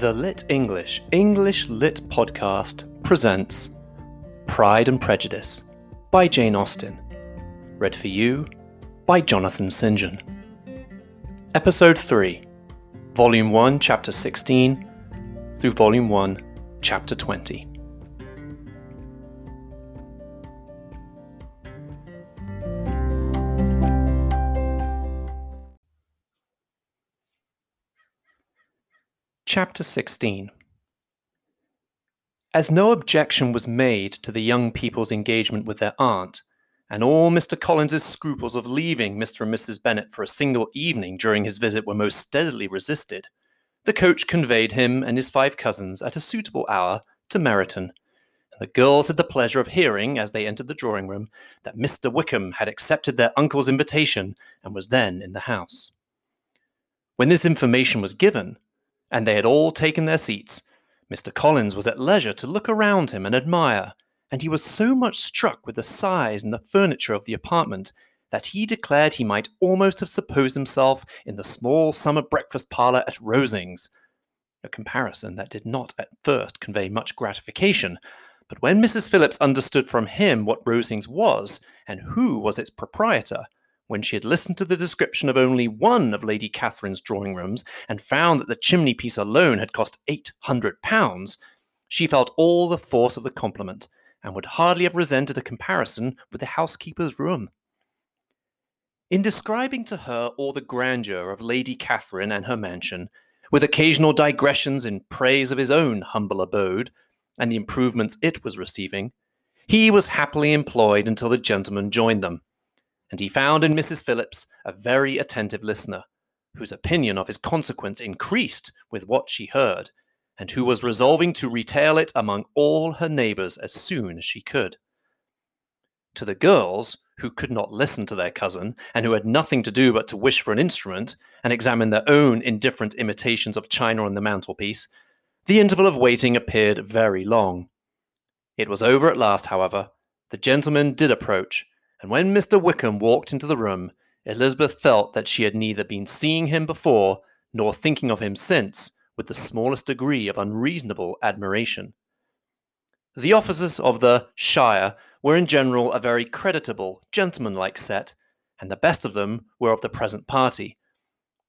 The Lit English Lit Podcast presents Pride and Prejudice by Jane Austen, read for you by Jonathan St. John. Episode 3, Volume 1, Chapter 16 through Volume 1, Chapter 20. Chapter 16. As no objection was made to the young people's engagement with their aunt, and all Mr. Collins's scruples of leaving Mr. and Mrs. Bennet for a single evening during his visit were most steadily resisted, the coach conveyed him and his 5 cousins at a suitable hour to Meryton, and the girls had the pleasure of hearing, as they entered the drawing-room, that Mr. Wickham had accepted their uncle's invitation and was then in the house. When this information was given, and they had all taken their seats, Mr. Collins was at leisure to look around him and admire, and he was so much struck with the size and the furniture of the apartment that he declared he might almost have supposed himself in the small summer breakfast parlour at Rosings, a comparison that did not at first convey much gratification, but when Mrs. Phillips understood from him what Rosings was and who was its proprietor, when she had listened to the description of only one of Lady Catherine's drawing-rooms and found that the chimney-piece alone had cost £800, she felt all the force of the compliment and would hardly have resented a comparison with the housekeeper's room. In describing to her all the grandeur of Lady Catherine and her mansion, with occasional digressions in praise of his own humble abode and the improvements it was receiving, he was happily employed until the gentlemen joined them, and he found in Mrs. Phillips a very attentive listener, whose opinion of his consequence increased with what she heard, and who was resolving to retail it among all her neighbours as soon as she could. To the girls, who could not listen to their cousin, and who had nothing to do but to wish for an instrument, and examine their own indifferent imitations of china on the mantelpiece, the interval of waiting appeared very long. It was over at last, however. The gentlemen did approach, and when Mr. Wickham walked into the room, Elizabeth felt that she had neither been seeing him before nor thinking of him since with the smallest degree of unreasonable admiration. The officers of the shire were in general a very creditable, gentlemanlike set, and the best of them were of the present party.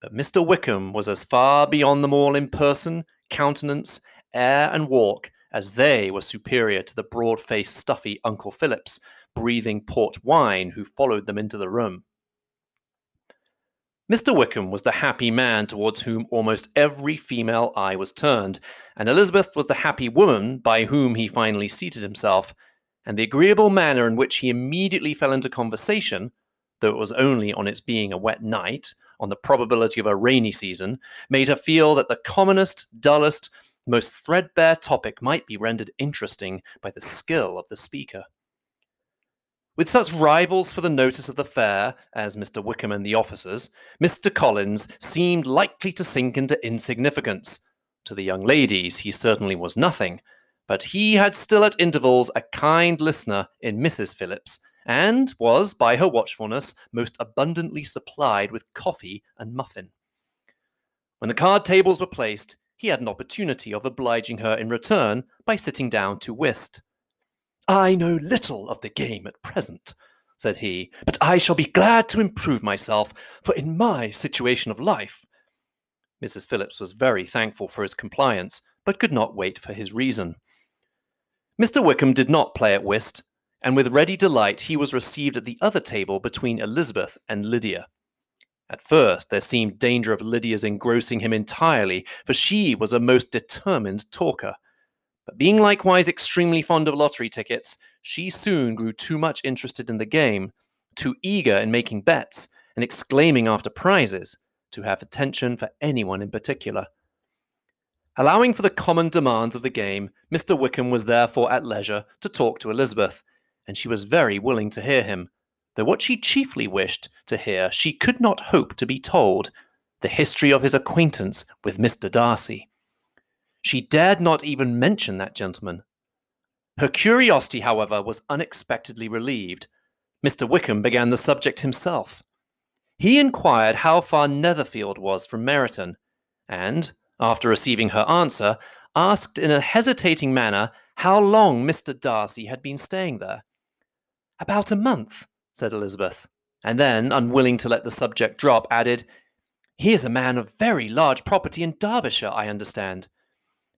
But Mr. Wickham was as far beyond them all in person, countenance, air, and walk as they were superior to the broad-faced, stuffy Uncle Phillips, breathing port wine, who followed them into the room. Mr. Wickham was the happy man towards whom almost every female eye was turned, and Elizabeth was the happy woman by whom he finally seated himself, and the agreeable manner in which he immediately fell into conversation, though it was only on its being a wet night, on the probability of a rainy season, made her feel that the commonest, dullest, most threadbare topic might be rendered interesting by the skill of the speaker. With such rivals for the notice of the fair as Mr. Wickham and the officers, Mr. Collins seemed likely to sink into insignificance. To the young ladies he certainly was nothing, but he had still at intervals a kind listener in Mrs. Phillips, and was, by her watchfulness, most abundantly supplied with coffee and muffin. When the card tables were placed, he had an opportunity of obliging her in return by sitting down to whist. "I know little of the game at present," said he, "but I shall be glad to improve myself, for in my situation of life—" Mrs. Phillips was very thankful for his compliance, but could not wait for his reason. Mr. Wickham did not play at whist, and with ready delight he was received at the other table between Elizabeth and Lydia. At first there seemed danger of Lydia's engrossing him entirely, for she was a most determined talker. But being likewise extremely fond of lottery tickets, she soon grew too much interested in the game, too eager in making bets and exclaiming after prizes, to have attention for anyone in particular. Allowing for the common demands of the game, Mr. Wickham was therefore at leisure to talk to Elizabeth, and she was very willing to hear him, though what she chiefly wished to hear she could not hope to be told, the history of his acquaintance with Mr. Darcy. She dared not even mention that gentleman. Her curiosity, however, was unexpectedly relieved. Mr. Wickham began the subject himself. He inquired how far Netherfield was from Meryton, and, after receiving her answer, asked in a hesitating manner how long Mr. Darcy had been staying there. "About a month," said Elizabeth, and then, unwilling to let the subject drop, added, "He is a man of very large property in Derbyshire, I understand."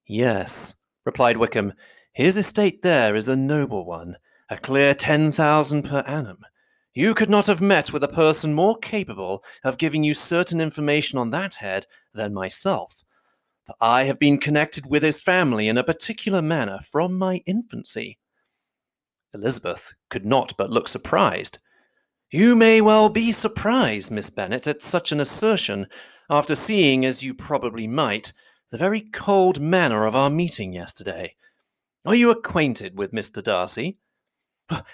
"Yes," replied Wickham, "his estate there is a noble one, a clear 10,000 per annum. You could not have met with a person more capable of giving you certain information on that head than myself, for I have been connected with his family in a particular manner from my infancy." Elizabeth could not but look surprised. "You may well be surprised, Miss Bennet, at such an assertion, after seeing, as you probably might, the very cold manner of our meeting yesterday. Are you acquainted with Mr. Darcy?"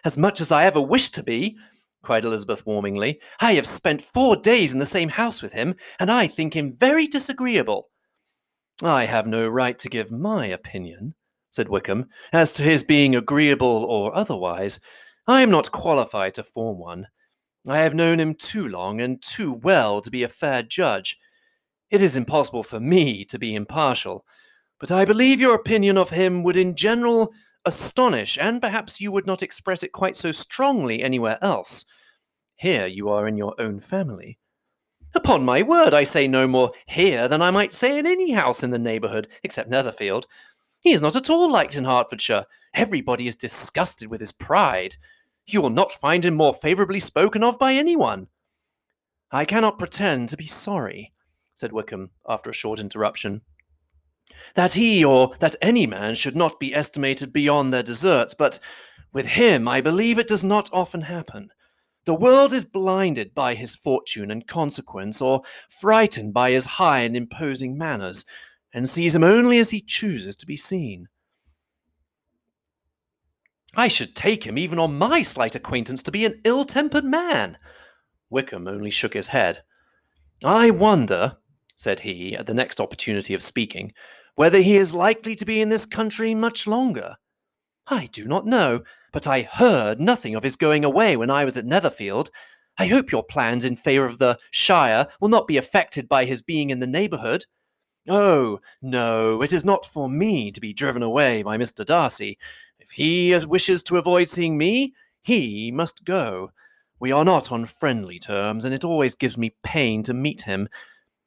"As much as I ever wished to be," cried Elizabeth warmingly. "I have spent 4 days in the same house with him, and I think him very disagreeable." "I have no right to give my opinion," said Wickham, "as to his being agreeable or otherwise. I am not qualified to form one. I have known him too long and too well to be a fair judge. It is impossible for me to be impartial, but I believe your opinion of him would in general astonish, and perhaps you would not express it quite so strongly anywhere else. Here you are in your own family." "Upon my word, I say no more here than I might say in any house in the neighbourhood, except Netherfield. He is not at all liked in Hertfordshire. Everybody is disgusted with his pride. You will not find him more favourably spoken of by anyone." "I cannot pretend to be sorry," said Wickham, after a short interruption, "that he or that any man should not be estimated beyond their deserts, but with him I believe it does not often happen. The world is blinded by his fortune and consequence, or frightened by his high and imposing manners, and sees him only as he chooses to be seen." "I should take him, even on my slight acquaintance, to be an ill-tempered man." Wickham only shook his head. "I wonder," said he, at the next opportunity of speaking, "whether he is likely to be in this country much longer." "I do not know, but I heard nothing of his going away when I was at Netherfield. I hope your plans in favour of the Shire will not be affected by his being in the neighbourhood." "Oh, no, it is not for me to be driven away by Mr. Darcy. If he wishes to avoid seeing me, he must go. We are not on friendly terms, and it always gives me pain to meet him.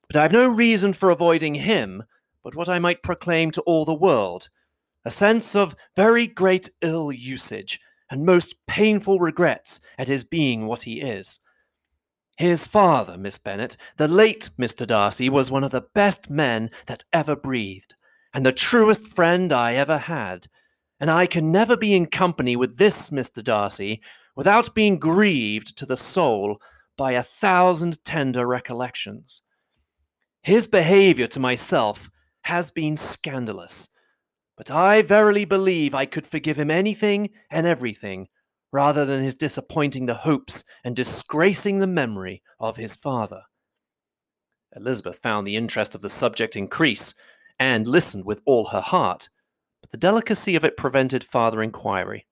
But I have no reason for avoiding him but what I might proclaim to all the world, a sense of very great ill-usage and most painful regrets at his being what he is. His father, Miss Bennet, the late Mr. Darcy, was one of the best men that ever breathed, and the truest friend I ever had, and I can never be in company with this Mr. Darcy without being grieved to the soul by 1,000 tender recollections. His behaviour to myself has been scandalous, but I verily believe I could forgive him anything and everything, rather than his disappointing the hopes and disgracing the memory of his father." Elizabeth found the interest of the subject increase, and listened with all her heart, but the delicacy of it prevented farther inquiry.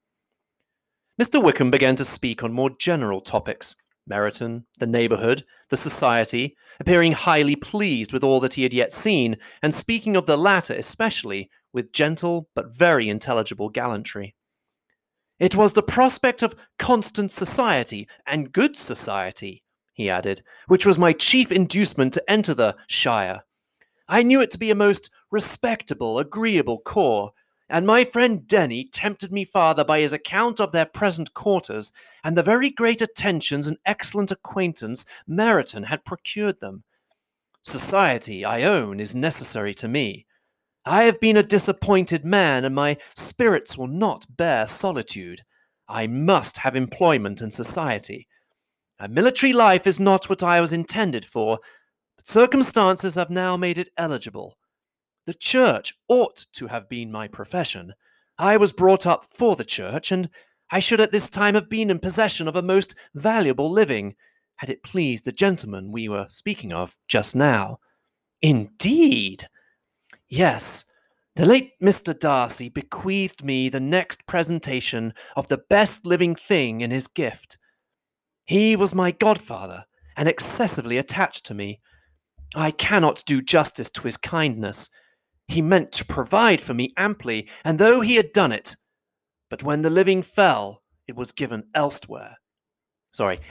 Mr. Wickham began to speak on more general topics, Meryton, the neighbourhood, the society, appearing highly pleased with all that he had yet seen, and speaking of the latter especially with gentle but very intelligible gallantry. "It was the prospect of constant society, and good society," he added, "which was my chief inducement to enter the Shire. I knew it to be a most respectable, agreeable corps, and my friend Denny tempted me farther by his account of their present quarters, and the very great attentions and excellent acquaintance Meryton had procured them. Society, I own, is necessary to me. I have been a disappointed man, and my spirits will not bear solitude. I must have employment in society. A military life is not what I was intended for, but circumstances have now made it eligible. The church ought to have been my profession. I was brought up for the church, and I should at this time have been in possession of a most valuable living, had it pleased the gentleman we were speaking of just now." "Indeed!" "Yes, the late Mr. Darcy bequeathed me the next presentation of the best living thing in his gift. He was my godfather, and excessively attached to me. I cannot do justice to his kindness. He meant to provide for me amply, and though he had done it, but when the living fell, it was given elsewhere.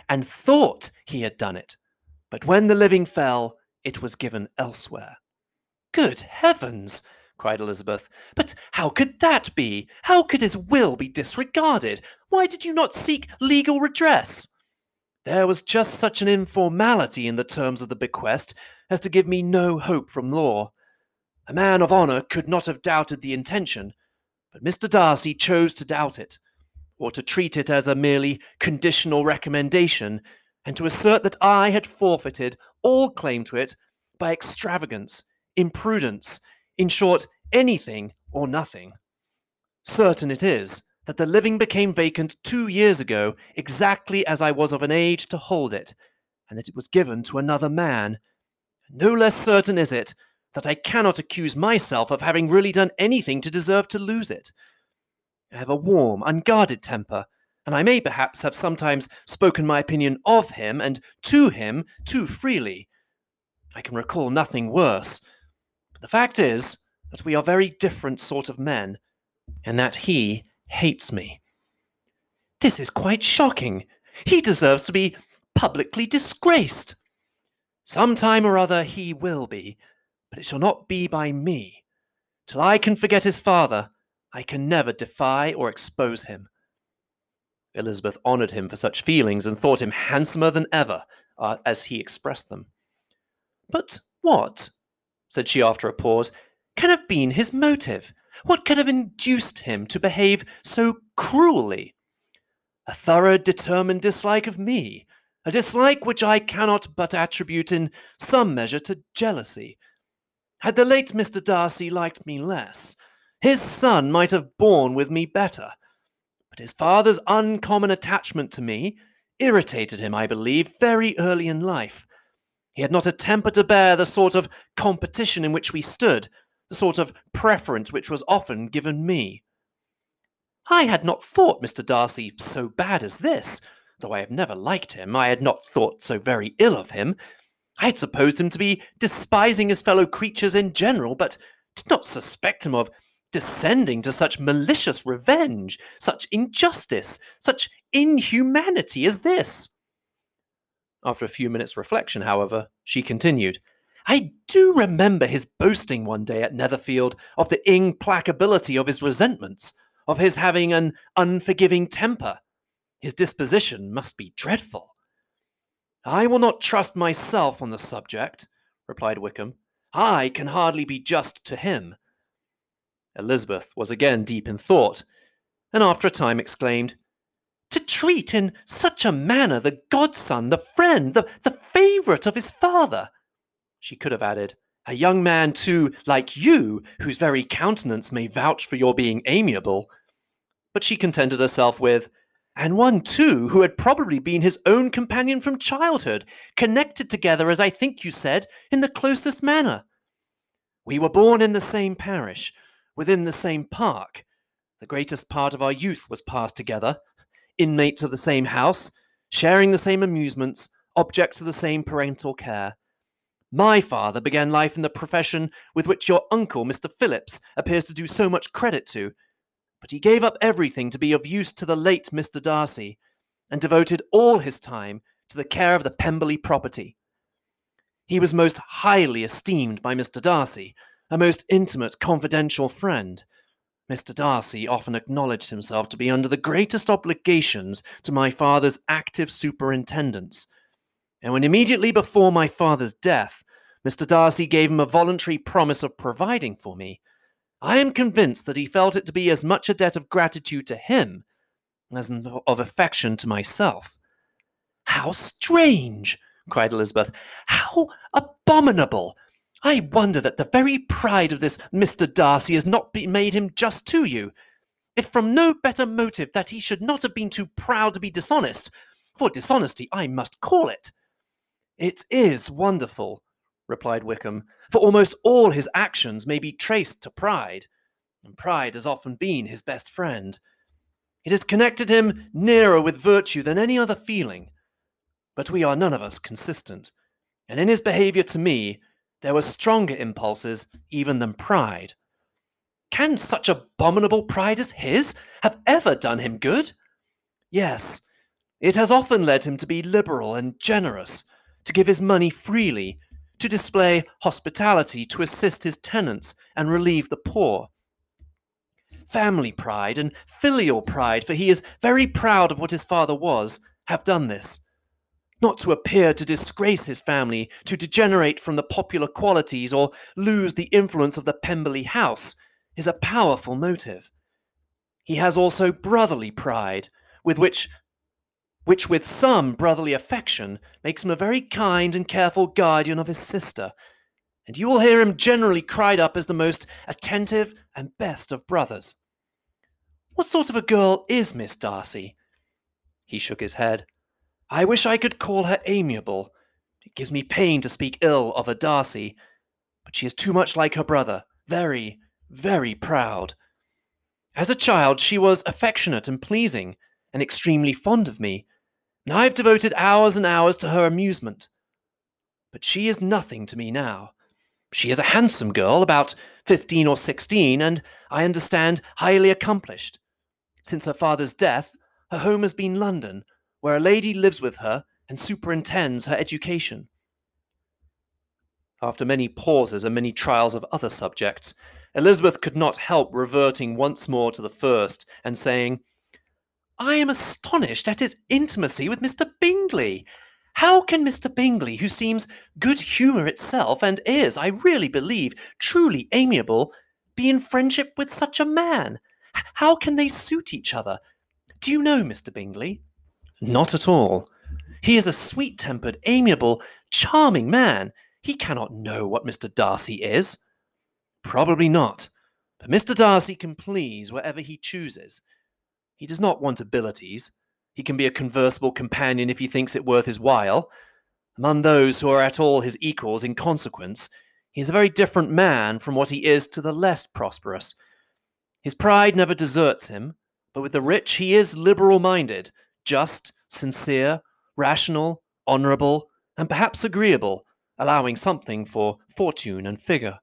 And thought he had done it, but when the living fell, it was given elsewhere. Good heavens, cried Elizabeth, but how could that be? How could his will be disregarded? Why did you not seek legal redress? There was just such an informality in the terms of the bequest as to give me no hope from law. A man of honour could not have doubted the intention, but Mr. Darcy chose to doubt it, or to treat it as a merely conditional recommendation, and to assert that I had forfeited all claim to it by extravagance, imprudence, in short, anything or nothing. Certain it is that the living became vacant 2 years ago, exactly as I was of an age to hold it, and that it was given to another man. No less certain is it that I cannot accuse myself of having really done anything to deserve to lose it. I have a warm, unguarded temper, and I may perhaps have sometimes spoken my opinion of him and to him too freely. I can recall nothing worse, but the fact is that we are very different sort of men, and that he hates me. This is quite shocking. He deserves to be publicly disgraced. Some time or other he will be, but it shall not be by me. Till I can forget his father, I can never defy or expose him. Elizabeth honoured him for such feelings and thought him handsomer than ever, as he expressed them. But what, said she after a pause, can have been his motive? What could have induced him to behave so cruelly? A thorough, determined dislike of me, a dislike which I cannot but attribute in some measure to jealousy. Had the late Mr. Darcy liked me less, his son might have borne with me better. But his father's uncommon attachment to me irritated him, I believe, very early in life. He had not a temper to bear the sort of competition in which we stood, the sort of preference which was often given me. I had not thought Mr. Darcy so bad as this, though I have never liked him. I had not thought so very ill of him. I had supposed him to be despising his fellow creatures in general, but did not suspect him of descending to such malicious revenge, such injustice, such inhumanity as this. After a few minutes' reflection, however, she continued, I do remember his boasting one day at Netherfield of the implacability of his resentments, of his having an unforgiving temper. His disposition must be dreadful. I will not trust myself on the subject, replied Wickham. I can hardly be just to him. Elizabeth was again deep in thought, and after a time exclaimed, To treat in such a manner the godson, the friend, the favourite of his father. She could have added, A young man, too, like you, whose very countenance may vouch for your being amiable. But she contented herself with, And one, too, who had probably been his own companion from childhood, connected together, as I think you said, in the closest manner. We were born in the same parish, within the same park. The greatest part of our youth was passed together, inmates of the same house, sharing the same amusements, objects of the same parental care. My father began life in the profession with which your uncle, Mr. Phillips, appears to do so much credit to, but he gave up everything to be of use to the late Mr. Darcy, and devoted all his time to the care of the Pemberley property. He was most highly esteemed by Mr. Darcy, a most intimate, confidential friend. Mr. Darcy often acknowledged himself to be under the greatest obligations to my father's active superintendence, and when immediately before my father's death, Mr. Darcy gave him a voluntary promise of providing for me, I am convinced that he felt it to be as much a debt of gratitude to him as of affection to myself. How strange, cried Elizabeth. How abominable! I wonder that the very pride of this Mr. Darcy has not made him just to you, if from no better motive that he should not have been too proud to be dishonest, for dishonesty I must call it. It is wonderful, replied Wickham, for almost all his actions may be traced to pride, and pride has often been his best friend. It has connected him nearer with virtue than any other feeling. But we are none of us consistent, and in his behaviour to me there were stronger impulses even than pride. Can such abominable pride as his have ever done him good? Yes, it has often led him to be liberal and generous, to give his money freely, to display hospitality, to assist his tenants and relieve the poor. Family pride and filial pride, for he is very proud of what his father was, have done this. Not to appear to disgrace his family, to degenerate from the popular qualities or lose the influence of the Pemberley house, is a powerful motive. He has also brotherly pride, which with some brotherly affection makes him a very kind and careful guardian of his sister, and you will hear him generally cried up as the most attentive and best of brothers. What sort of a girl is Miss Darcy? He shook his head. I wish I could call her amiable. It gives me pain to speak ill of a Darcy, but she is too much like her brother, very, very proud. As a child, she was affectionate and pleasing, and extremely fond of me, and I have devoted hours and hours to her amusement. But she is nothing to me now. She is a handsome girl, about 15 or 16, and, I understand, highly accomplished. Since her father's death, her home has been London, where a lady lives with her and superintends her education. After many pauses and many trials of other subjects, Elizabeth could not help reverting once more to the first and saying, I am astonished at his intimacy with Mr. Bingley. How can Mr. Bingley, who seems good humour itself and is, I really believe, truly amiable, be in friendship with such a man? How can they suit each other? Do you know Mr. Bingley? Not at all. He is a sweet-tempered, amiable, charming man. He cannot know what Mr. Darcy is. Probably not, but Mr. Darcy can please wherever he chooses. He does not want abilities. He can be a conversable companion if he thinks it worth his while. Among those who are at all his equals in consequence, he is a very different man from what he is to the less prosperous. His pride never deserts him, but with the rich he is liberal-minded, just, sincere, rational, honourable, and perhaps agreeable, allowing something for fortune and figure.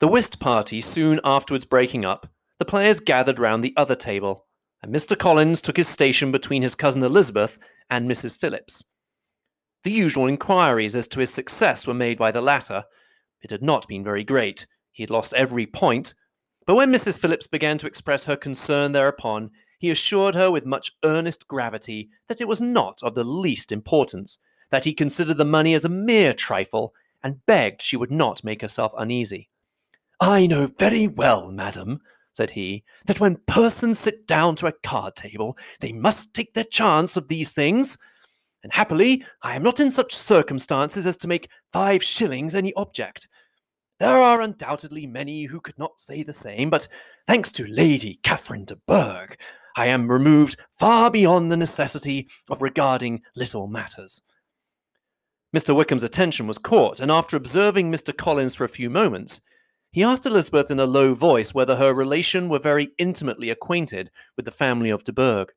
The whist party soon afterwards breaking up, the players gathered round the other table, and Mr. Collins took his station between his cousin Elizabeth and Mrs. Phillips. The usual inquiries as to his success were made by the latter. It had not been very great. He had lost every point. But when Mrs. Phillips began to express her concern thereupon, he assured her with much earnest gravity that it was not of the least importance, that he considered the money as a mere trifle, and begged she would not make herself uneasy. I know very well, madam, said he, that when persons sit down to a card table, they must take their chance of these things, and happily I am not in such circumstances as to make 5 shillings any object. There are undoubtedly many who could not say the same, but thanks to Lady Catherine de Bourgh, I am removed far beyond the necessity of regarding little matters. Mr. Wickham's attention was caught, and after observing Mr. Collins for a few moments, he asked Elizabeth in a low voice whether her relation were very intimately acquainted with the family of de Bourgh.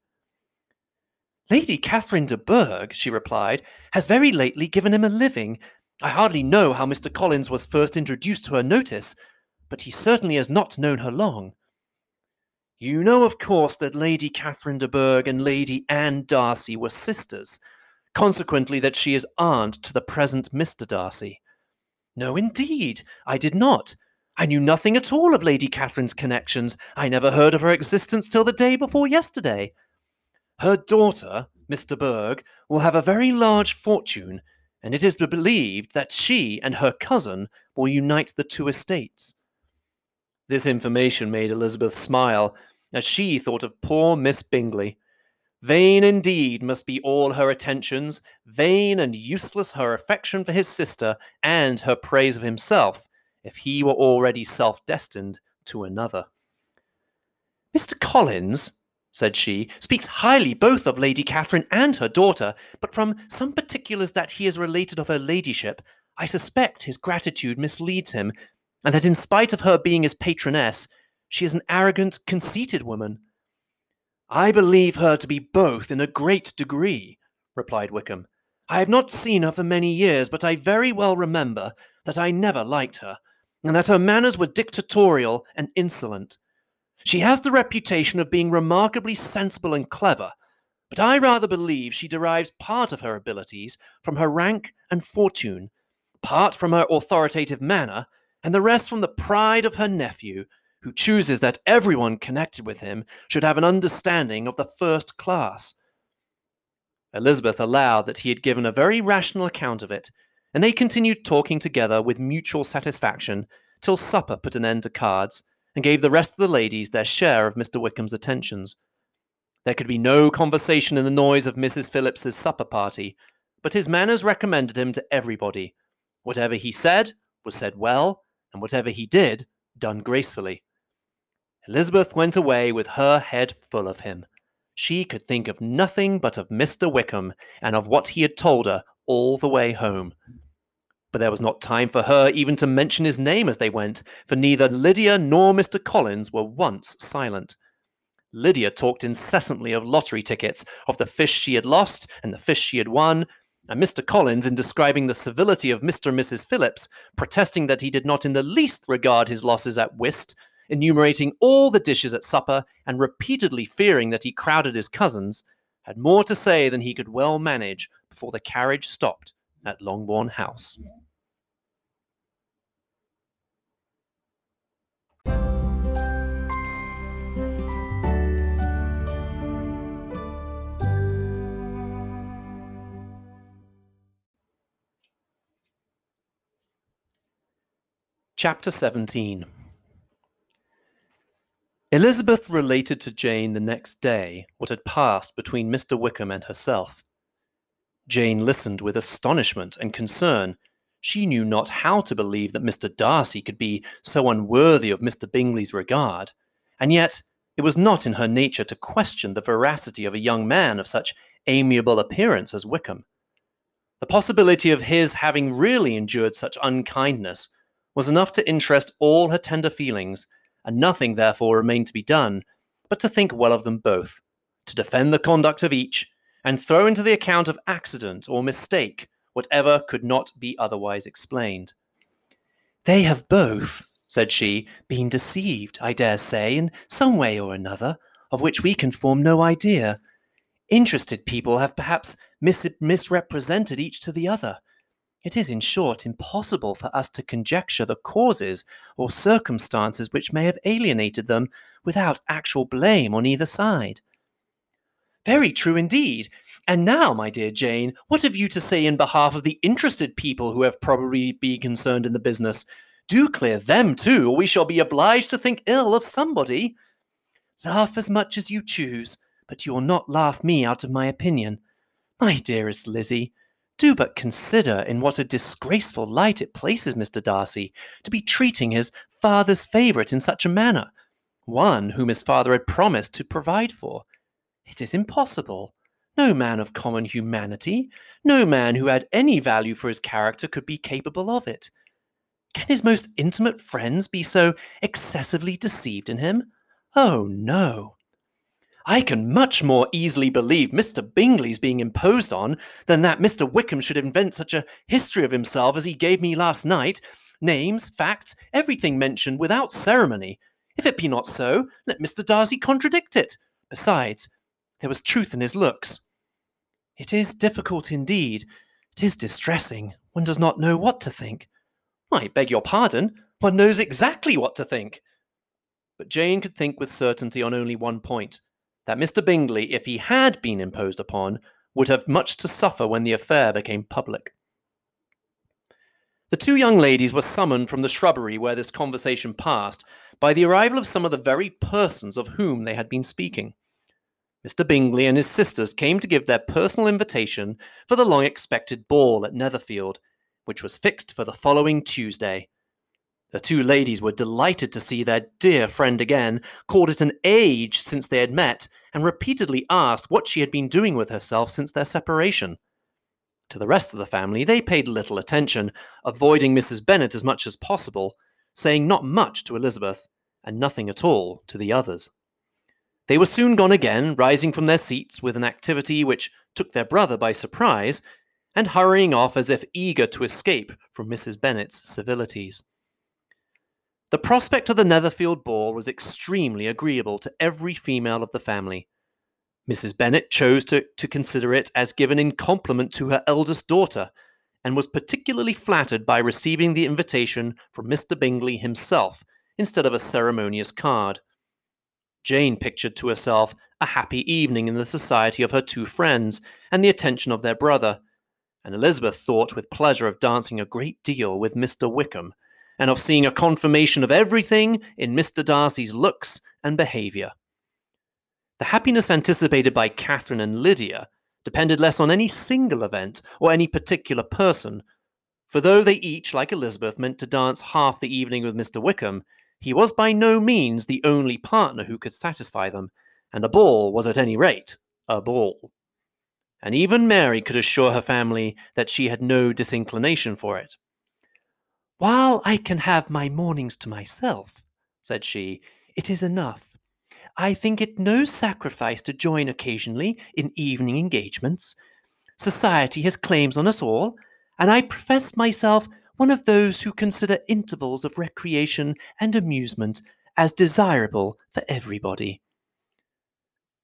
Lady Catherine de Bourgh, she replied, has very lately given him a living. I hardly know how Mr. Collins was first introduced to her notice, but he certainly has not known her long. You know, of course, that Lady Catherine de Bourgh and Lady Anne Darcy were sisters, consequently that she is aunt to the present Mr. Darcy. No, indeed, I did not. I knew nothing at all of Lady Catherine's connections. I never heard of her existence till the day before yesterday. Her daughter, Mr. Berg, will have a very large fortune, and it is believed that she and her cousin will unite the two estates. This information made Elizabeth smile, as she thought of poor Miss Bingley. Vain indeed must be all her attentions, vain and useless her affection for his sister and her praise of himself, if he were already self-destined to another. Mr. Collins, said she, speaks highly both of Lady Catherine and her daughter, but from some particulars that he has related of her ladyship, I suspect his gratitude misleads him, and that in spite of her being his patroness, she is an arrogant, conceited woman. I believe her to be both in a great degree, replied Wickham. I have not seen her for many years, but I very well remember that I never liked her, and that her manners were dictatorial and insolent. She has the reputation of being remarkably sensible and clever, but I rather believe she derives part of her abilities from her rank and fortune, part from her authoritative manner, and the rest from the pride of her nephew, who chooses that everyone connected with him should have an understanding of the first class. Elizabeth allowed that he had given a very rational account of it, and they continued talking together with mutual satisfaction till supper put an end to cards, and gave the rest of the ladies their share of Mr. Wickham's attentions. There could be no conversation in the noise of Mrs. Phillips's supper party, but his manners recommended him to everybody. Whatever he said was said well, and whatever he did, done gracefully. Elizabeth went away with her head full of him. She could think of nothing but of Mr. Wickham and of what he had told her all the way home. But there was not time for her even to mention his name as they went, for neither Lydia nor Mr. Collins were once silent. Lydia talked incessantly of lottery tickets, of the fish she had lost and the fish she had won, and Mr. Collins, in describing the civility of Mr. and Mrs. Phillips, protesting that he did not in the least regard his losses at whist, enumerating all the dishes at supper, and repeatedly fearing that he crowded his cousins, had more to say than he could well manage before the carriage stopped at Longbourn House. Chapter 17. Elizabeth related to Jane the next day what had passed between Mr. Wickham and herself. Jane listened with astonishment and concern. She knew not how to believe that Mr. Darcy could be so unworthy of Mr. Bingley's regard, and yet it was not in her nature to question the veracity of a young man of such amiable appearance as Wickham. The possibility of his having really endured such unkindness was enough to interest all her tender feelings, and nothing therefore remained to be done but to think well of them both, to defend the conduct of each, and throw into the account of accident or mistake whatever could not be otherwise explained. "They have both," said she, "been deceived, I dare say, in some way or another, of which we can form no idea. Interested people have perhaps misrepresented each to the other. It is, in short, impossible for us to conjecture the causes or circumstances which may have alienated them without actual blame on either side." "Very true indeed. And now, my dear Jane, what have you to say in behalf of the interested people who have probably been concerned in the business? Do clear them too, or we shall be obliged to think ill of somebody." "Laugh as much as you choose, but you will not laugh me out of my opinion. My dearest Lizzie, do but consider in what a disgraceful light it places Mr. Darcy to be treating his father's favourite in such a manner, one whom his father had promised to provide for. It is impossible. No man of common humanity, no man who had any value for his character could be capable of it. Can his most intimate friends be so excessively deceived in him? Oh, no. I can much more easily believe Mr. Bingley's being imposed on than that Mr. Wickham should invent such a history of himself as he gave me last night. Names, facts, everything mentioned without ceremony. If it be not so, let Mr. Darcy contradict it. Besides, there was truth in his looks. It is difficult indeed. It is distressing. One does not know what to think." "I beg your pardon. One knows exactly what to think." But Jane could think with certainty on only one point, that Mr. Bingley, if he had been imposed upon, would have much to suffer when the affair became public. The two young ladies were summoned from the shrubbery where this conversation passed by the arrival of some of the very persons of whom they had been speaking. Mr. Bingley and his sisters came to give their personal invitation for the long-expected ball at Netherfield, which was fixed for the following Tuesday. The two ladies were delighted to see their dear friend again, called it an age since they had met, and repeatedly asked what she had been doing with herself since their separation. To the rest of the family they paid little attention, avoiding Mrs. Bennet as much as possible, saying not much to Elizabeth, and nothing at all to the others. They were soon gone again, rising from their seats with an activity which took their brother by surprise, and hurrying off as if eager to escape from Mrs. Bennet's civilities. The prospect of the Netherfield ball was extremely agreeable to every female of the family. Mrs. Bennet chose to consider it as given in compliment to her eldest daughter, and was particularly flattered by receiving the invitation from Mr. Bingley himself, instead of a ceremonious card. Jane pictured to herself a happy evening in the society of her two friends, and the attention of their brother, and Elizabeth thought with pleasure of dancing a great deal with Mr. Wickham, and of seeing a confirmation of everything in Mr. Darcy's looks and behaviour. The happiness anticipated by Catherine and Lydia depended less on any single event or any particular person, for though they each, like Elizabeth, meant to dance half the evening with Mr. Wickham, he was by no means the only partner who could satisfy them, and a ball was at any rate a ball. And even Mary could assure her family that she had no disinclination for it. "While I can have my mornings to myself," said she, "it is enough. I think it no sacrifice to join occasionally in evening engagements. Society has claims on us all, and I profess myself one of those who consider intervals of recreation and amusement as desirable for everybody."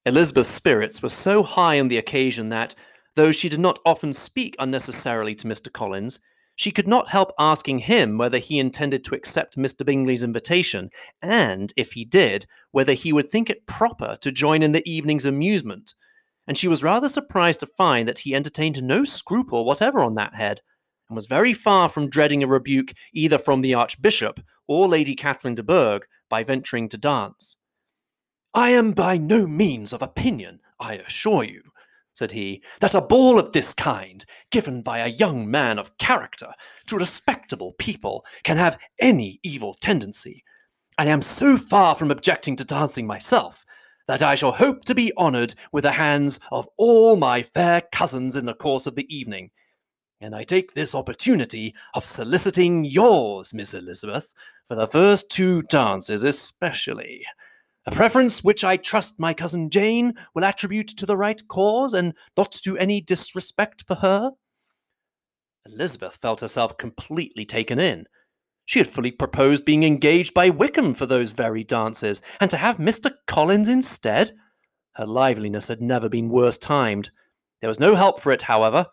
Elizabeth's spirits were so high on the occasion that, though she did not often speak unnecessarily to Mr. Collins, she could not help asking him whether he intended to accept Mr. Bingley's invitation, and, if he did, whether he would think it proper to join in the evening's amusement, and she was rather surprised to find that he entertained no scruple whatever on that head, and was very far from dreading a rebuke either from the Archbishop or Lady Catherine de Bourgh by venturing to dance. "I am by no means of opinion, I assure you," said he, "that a ball of this kind, given by a young man of character to respectable people, can have any evil tendency. I am so far from objecting to dancing myself, that I shall hope to be honoured with the hands of all my fair cousins in the course of the evening, and I take this opportunity of soliciting yours, Miss Elizabeth, for the first two dances especially. A preference which I trust my cousin Jane will attribute to the right cause, and not to any disrespect for her." Elizabeth felt herself completely taken in. She had fully proposed being engaged by Wickham for those very dances, and to have Mr. Collins instead? Her liveliness had never been worse timed. There was no help for it, however.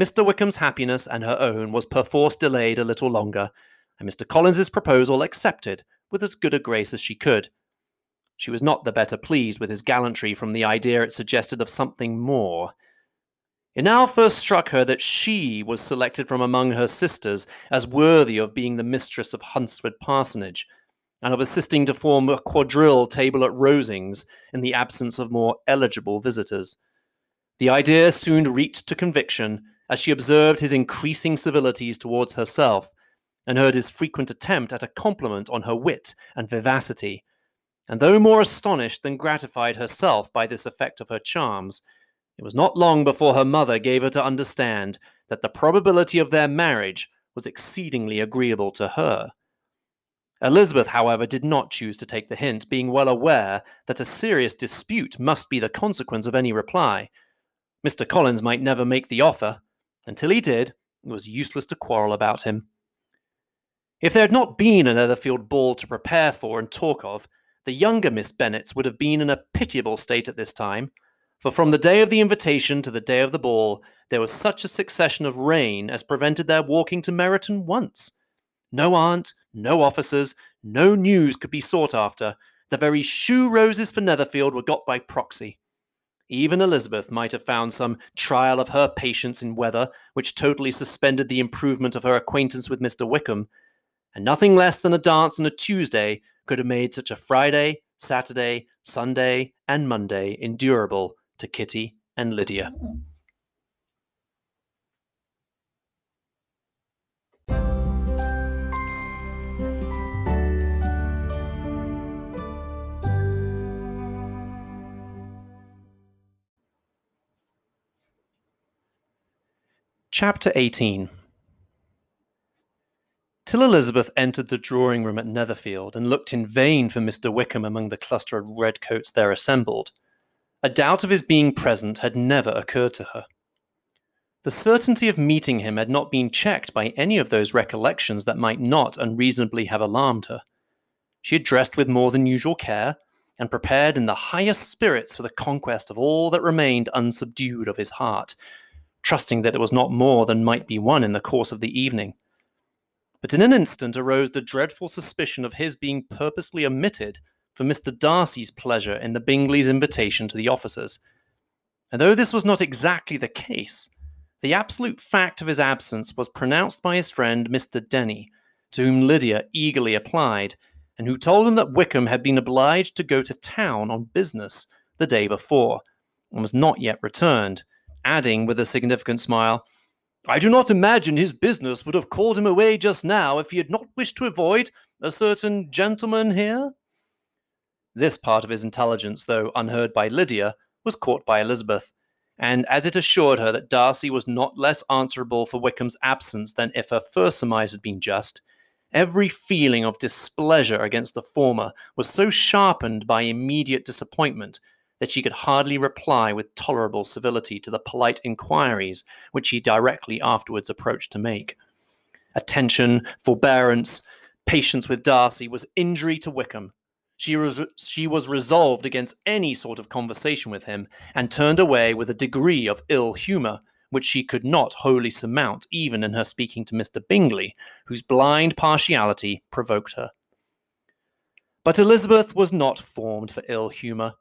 Mr. Wickham's happiness and her own was perforce delayed a little longer, and Mr. Collins's proposal accepted with as good a grace as she could. She was not the better pleased with his gallantry from the idea it suggested of something more. It now first struck her that she was selected from among her sisters as worthy of being the mistress of Hunsford parsonage, and of assisting to form a quadrille table at Rosings in the absence of more eligible visitors. The idea soon reached to conviction, as she observed his increasing civilities towards herself, and heard his frequent attempt at a compliment on her wit and vivacity, and though more astonished than gratified herself by this effect of her charms, it was not long before her mother gave her to understand that the probability of their marriage was exceedingly agreeable to her. Elizabeth, however, did not choose to take the hint, being well aware that a serious dispute must be the consequence of any reply. Mr. Collins might never make the offer. Until he did, it was useless to quarrel about him. If there had not been a Netherfield ball to prepare for and talk of, the younger Miss Bennets would have been in a pitiable state at this time, for from the day of the invitation to the day of the ball, there was such a succession of rain as prevented their walking to Meryton once. No aunt, no officers, no news could be sought after. The very shoe roses for Netherfield were got by proxy. Even Elizabeth might have found some trial of her patience in weather, which totally suspended the improvement of her acquaintance with Mr. Wickham, and nothing less than a dance on a Tuesday could have made such a Friday, Saturday, Sunday, and Monday endurable to Kitty and Lydia. Chapter 18. Till Elizabeth entered the drawing-room at Netherfield and looked in vain for Mr. Wickham among the cluster of red coats there assembled, a doubt of his being present had never occurred to her. The certainty of meeting him had not been checked by any of those recollections that might not unreasonably have alarmed her. She had dressed with more than usual care, and prepared in the highest spirits for the conquest of all that remained unsubdued of his heart, trusting that it was not more than might be won in the course of the evening. But in an instant arose the dreadful suspicion of his being purposely omitted for Mr. Darcy's pleasure in the Bingley's invitation to the officers. And though this was not exactly the case, the absolute fact of his absence was pronounced by his friend Mr. Denny, to whom Lydia eagerly applied, and who told him that Wickham had been obliged to go to town on business the day before, and was not yet returned, adding with a significant smile, "I do not imagine his business would have called him away just now if he had not wished to avoid a certain gentleman here." This part of his intelligence, though unheard by Lydia, was caught by Elizabeth, and as it assured her that Darcy was not less answerable for Wickham's absence than if her first surmise had been just, every feeling of displeasure against the former was so sharpened by immediate disappointment that she could hardly reply with tolerable civility to the polite inquiries which he directly afterwards approached to make. Attention, forbearance, patience with Darcy was injury to Wickham. She was resolved against any sort of conversation with him, and turned away with a degree of ill-humour which she could not wholly surmount even in her speaking to Mr. Bingley, whose blind partiality provoked her. But Elizabeth was not formed for ill-humour,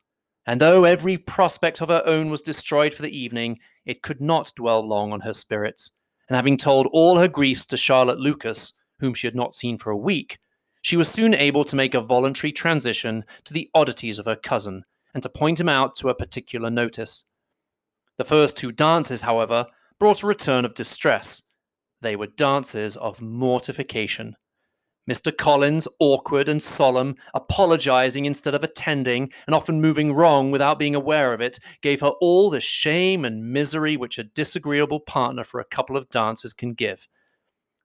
and though every prospect of her own was destroyed for the evening, it could not dwell long on her spirits, and having told all her griefs to Charlotte Lucas, whom she had not seen for a week, she was soon able to make a voluntary transition to the oddities of her cousin, and to point him out to a particular notice. The first two dances, however, brought a return of distress. They were dances of mortification. Mr. Collins, awkward and solemn, apologizing instead of attending, and often moving wrong without being aware of it, gave her all the shame and misery which a disagreeable partner for a couple of dances can give.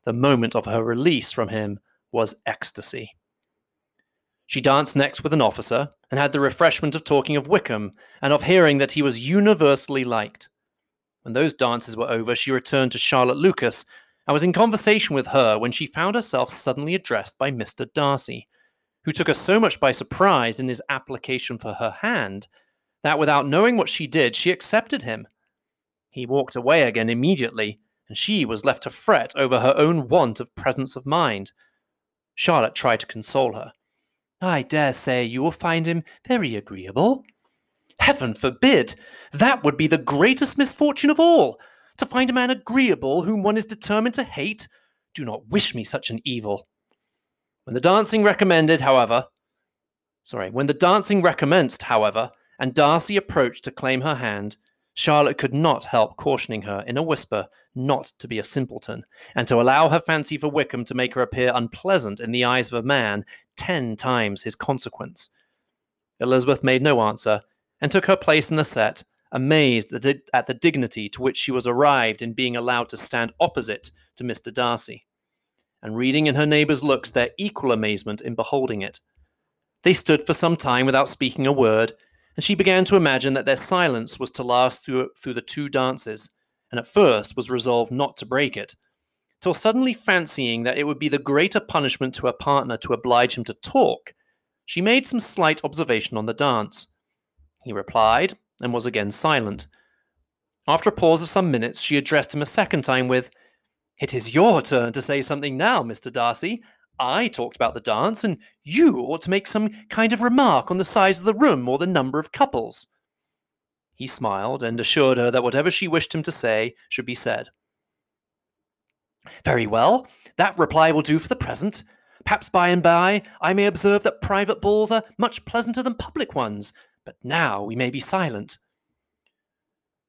The moment of her release from him was ecstasy. She danced next with an officer, and had the refreshment of talking of Wickham, and of hearing that he was universally liked. When those dances were over, she returned to Charlotte Lucas, I was in conversation with her when she found herself suddenly addressed by Mr. Darcy, who took her so much by surprise in his application for her hand, that without knowing what she did, she accepted him. He walked away again immediately, and she was left to fret over her own want of presence of mind. Charlotte tried to console her. "I dare say you will find him very agreeable." "Heaven forbid! That would be the greatest misfortune of all! To find a man agreeable whom one is determined to hate? Do not wish me such an evil." When the dancing recommenced, however, and Darcy approached to claim her hand, Charlotte could not help cautioning her in a whisper not to be a simpleton, and to allow her fancy for Wickham to make her appear unpleasant in the eyes of a man 10 times his consequence. Elizabeth made no answer, and took her place in the set, amazed at the dignity to which she was arrived in being allowed to stand opposite to Mr. Darcy, and reading in her neighbour's looks their equal amazement in beholding it. They stood for some time without speaking a word, and she began to imagine that their silence was to last through the two dances, and at first was resolved not to break it, till suddenly fancying that it would be the greater punishment to her partner to oblige him to talk, she made some slight observation on the dance. He replied, and was again silent. After a pause of some minutes, she addressed him a second time with, "It is your turn to say something now, Mr. Darcy. I talked about the dance, and you ought to make some kind of remark on the size of the room or the number of couples." He smiled and assured her that whatever she wished him to say should be said. "Very well, that reply will do for the present. Perhaps by and by I may observe that private balls are much pleasanter than public ones. But now we may be silent."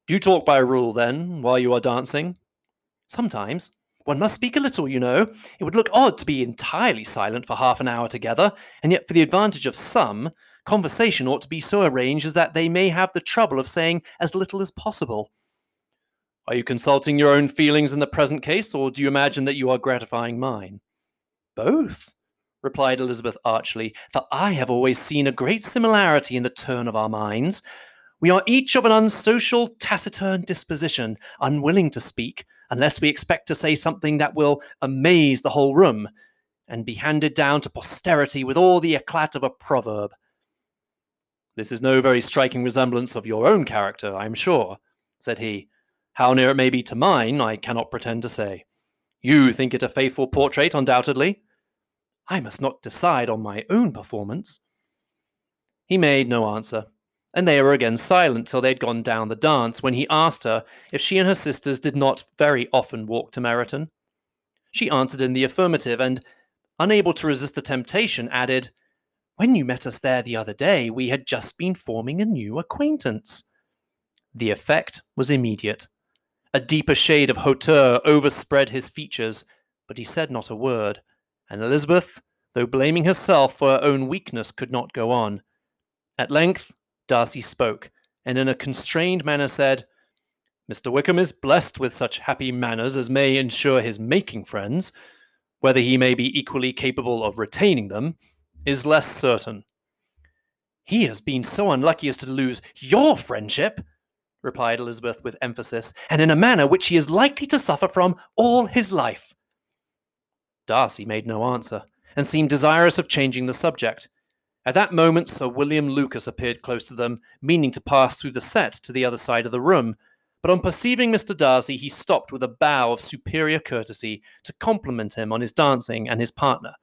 "Do you talk by rule, then, while you are dancing?" "Sometimes. One must speak a little, you know. It would look odd to be entirely silent for half an hour together, and yet for the advantage of some, conversation ought to be so arranged as that they may have the trouble of saying as little as possible." "Are you consulting your own feelings in the present case, or do you imagine that you are gratifying mine?" "Both," replied Elizabeth archly, "for I have always seen a great similarity in the turn of our minds. We are each of an unsocial, taciturn disposition, unwilling to speak, unless we expect to say something that will amaze the whole room, and be handed down to posterity with all the eclat of a proverb. This is no very striking resemblance of your own character, I am sure, said he. How near it may be to mine, I cannot pretend to say. You think it a faithful portrait, undoubtedly. I must not decide on my own performance. He made no answer, and they were again silent till they had gone down the dance, when he asked her if she and her sisters did not very often walk to Meryton. She answered in the affirmative, and, unable to resist the temptation, added, When you met us there the other day, we had just been forming a new acquaintance. The effect was immediate. A deeper shade of hauteur overspread his features, but he said not a word, and Elizabeth, though blaming herself for her own weakness, could not go on. At length, Darcy spoke, and in a constrained manner said, Mr. Wickham is blessed with such happy manners as may ensure his making friends. Whether he may be equally capable of retaining them is less certain. He has been so unlucky as to lose your friendship, replied Elizabeth with emphasis, and in a manner which he is likely to suffer from all his life. Darcy made no answer, and seemed desirous of changing the subject. At that moment Sir William Lucas appeared close to them, meaning to pass through the set to the other side of the room, but on perceiving Mr. Darcy he stopped with a bow of superior courtesy to compliment him on his dancing and his partner.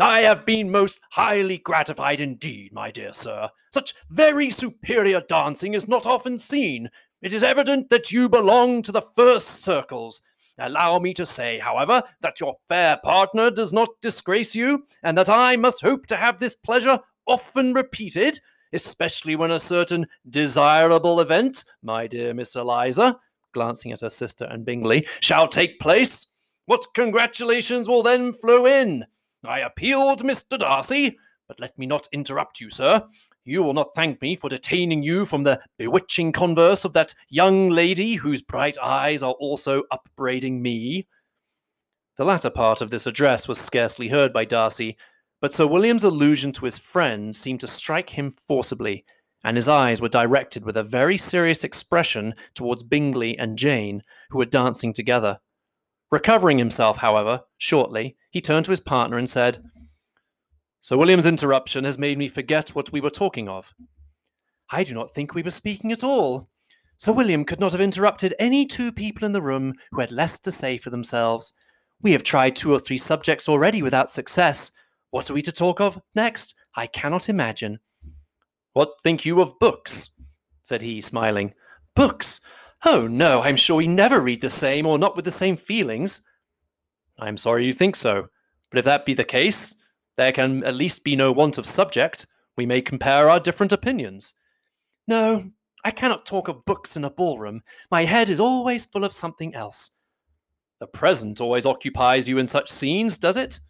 I have been most highly gratified indeed, my dear sir. Such very superior dancing is not often seen. It is evident that you belong to the first circles. Allow me to say, however, that your fair partner does not disgrace you, and that I must hope to have this pleasure often repeated, especially when a certain desirable event, my dear Miss Eliza, glancing at her sister and Bingley, shall take place. What congratulations will then flow in? I appeal to Mr. Darcy, but let me not interrupt you, sir. You will not thank me for detaining you from the bewitching converse of that young lady whose bright eyes are also upbraiding me. The latter part of this address was scarcely heard by Darcy, but Sir William's allusion to his friend seemed to strike him forcibly, and his eyes were directed with a very serious expression towards Bingley and Jane, who were dancing together. Recovering himself, however, shortly, he turned to his partner and said, Sir William's interruption has made me forget what we were talking of. I do not think we were speaking at all. Sir William could not have interrupted any two people in the room who had less to say for themselves. We have tried 2 or 3 subjects already without success. What are we to talk of next? I cannot imagine. What think you of books? Said he, smiling. Books? Oh, no, I'm sure we never read the same, or not with the same feelings. I'm sorry you think so, but if that be the case, there can at least be no want of subject. We may compare our different opinions. No, I cannot talk of books in a ballroom. My head is always full of something else. The present always occupies you in such scenes, does it?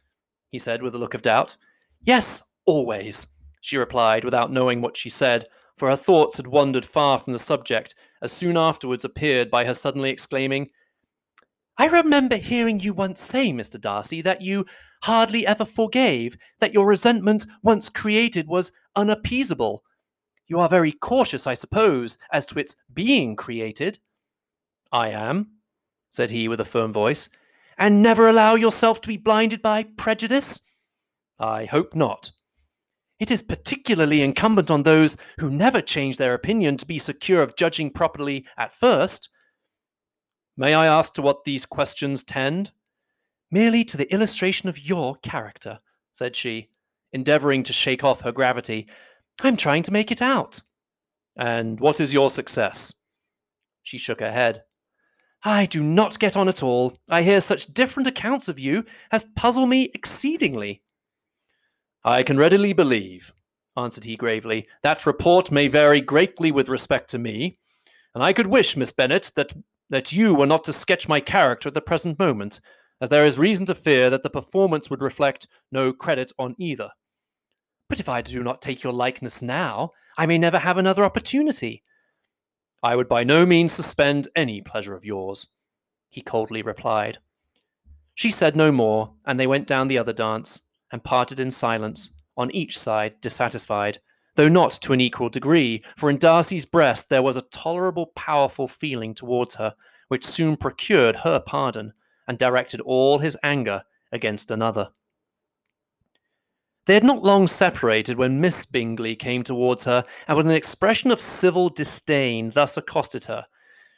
He said with a look of doubt. Yes, always, she replied without knowing what she said, for her thoughts had wandered far from the subject, as soon afterwards appeared by her suddenly exclaiming, I remember hearing you once say, Mr. Darcy, that you hardly ever forgave, that your resentment once created was unappeasable. You are very cautious, I suppose, as to its being created. I am, said he with a firm voice, and never allow yourself to be blinded by prejudice? I hope not. It is particularly incumbent on those who never change their opinion to be secure of judging properly at first. May I ask to what these questions tend? Merely to the illustration of your character, said she, endeavouring to shake off her gravity. I'm trying to make it out. And what is your success? She shook her head. I do not get on at all. I hear such different accounts of you as puzzle me exceedingly. I can readily believe, answered he gravely, that report may vary greatly with respect to me, and I could wish, Miss Bennet, that you were not to sketch my character at the present moment, as there is reason to fear that the performance would reflect no credit on either. But if I do not take your likeness now, I may never have another opportunity. I would by no means suspend any pleasure of yours, he coldly replied. She said no more, and they went down the other dance, and parted in silence, on each side dissatisfied, though not to an equal degree, for in Darcy's breast there was a tolerable powerful feeling towards her, which soon procured her pardon, and directed all his anger against another. They had not long separated when Miss Bingley came towards her, and with an expression of civil disdain thus accosted her.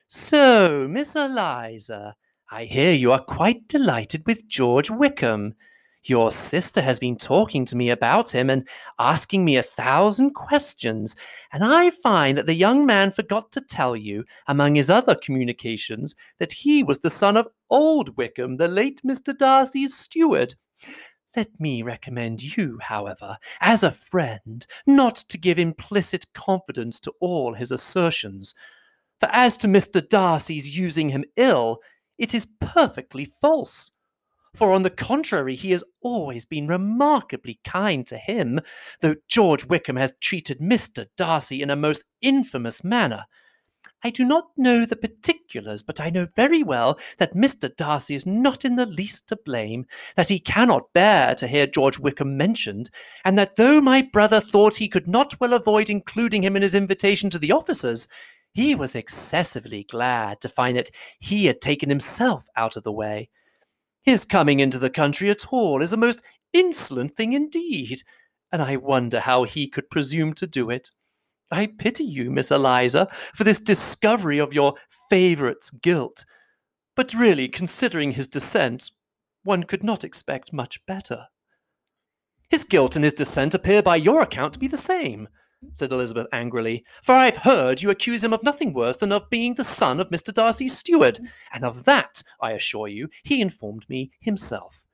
"So, Miss Eliza, I hear you are quite delighted with George Wickham. Your sister has been talking to me about him and asking me 1,000 questions, and I find that the young man forgot to tell you, among his other communications, that he was the son of old Wickham, the late Mr. Darcy's steward. Let me recommend you, however, as a friend, not to give implicit confidence to all his assertions. For as to Mr. Darcy's using him ill, it is perfectly false. For on the contrary, he has always been remarkably kind to him, though George Wickham has treated Mr. Darcy in a most infamous manner. I do not know the particulars, but I know very well that Mr. Darcy is not in the least to blame, that he cannot bear to hear George Wickham mentioned, and that though my brother thought he could not well avoid including him in his invitation to the officers, he was excessively glad to find that he had taken himself out of the way. His coming into the country at all is a most insolent thing indeed, and I wonder how he could presume to do it. I pity you, Miss Eliza, for this discovery of your favourite's guilt. But really, considering his descent, one could not expect much better." "His guilt and his descent appear by your account to be the same," said Elizabeth angrily, "for I have heard you accuse him of nothing worse than of being the son of Mr. Darcy's steward, and of that, I assure you, he informed me himself."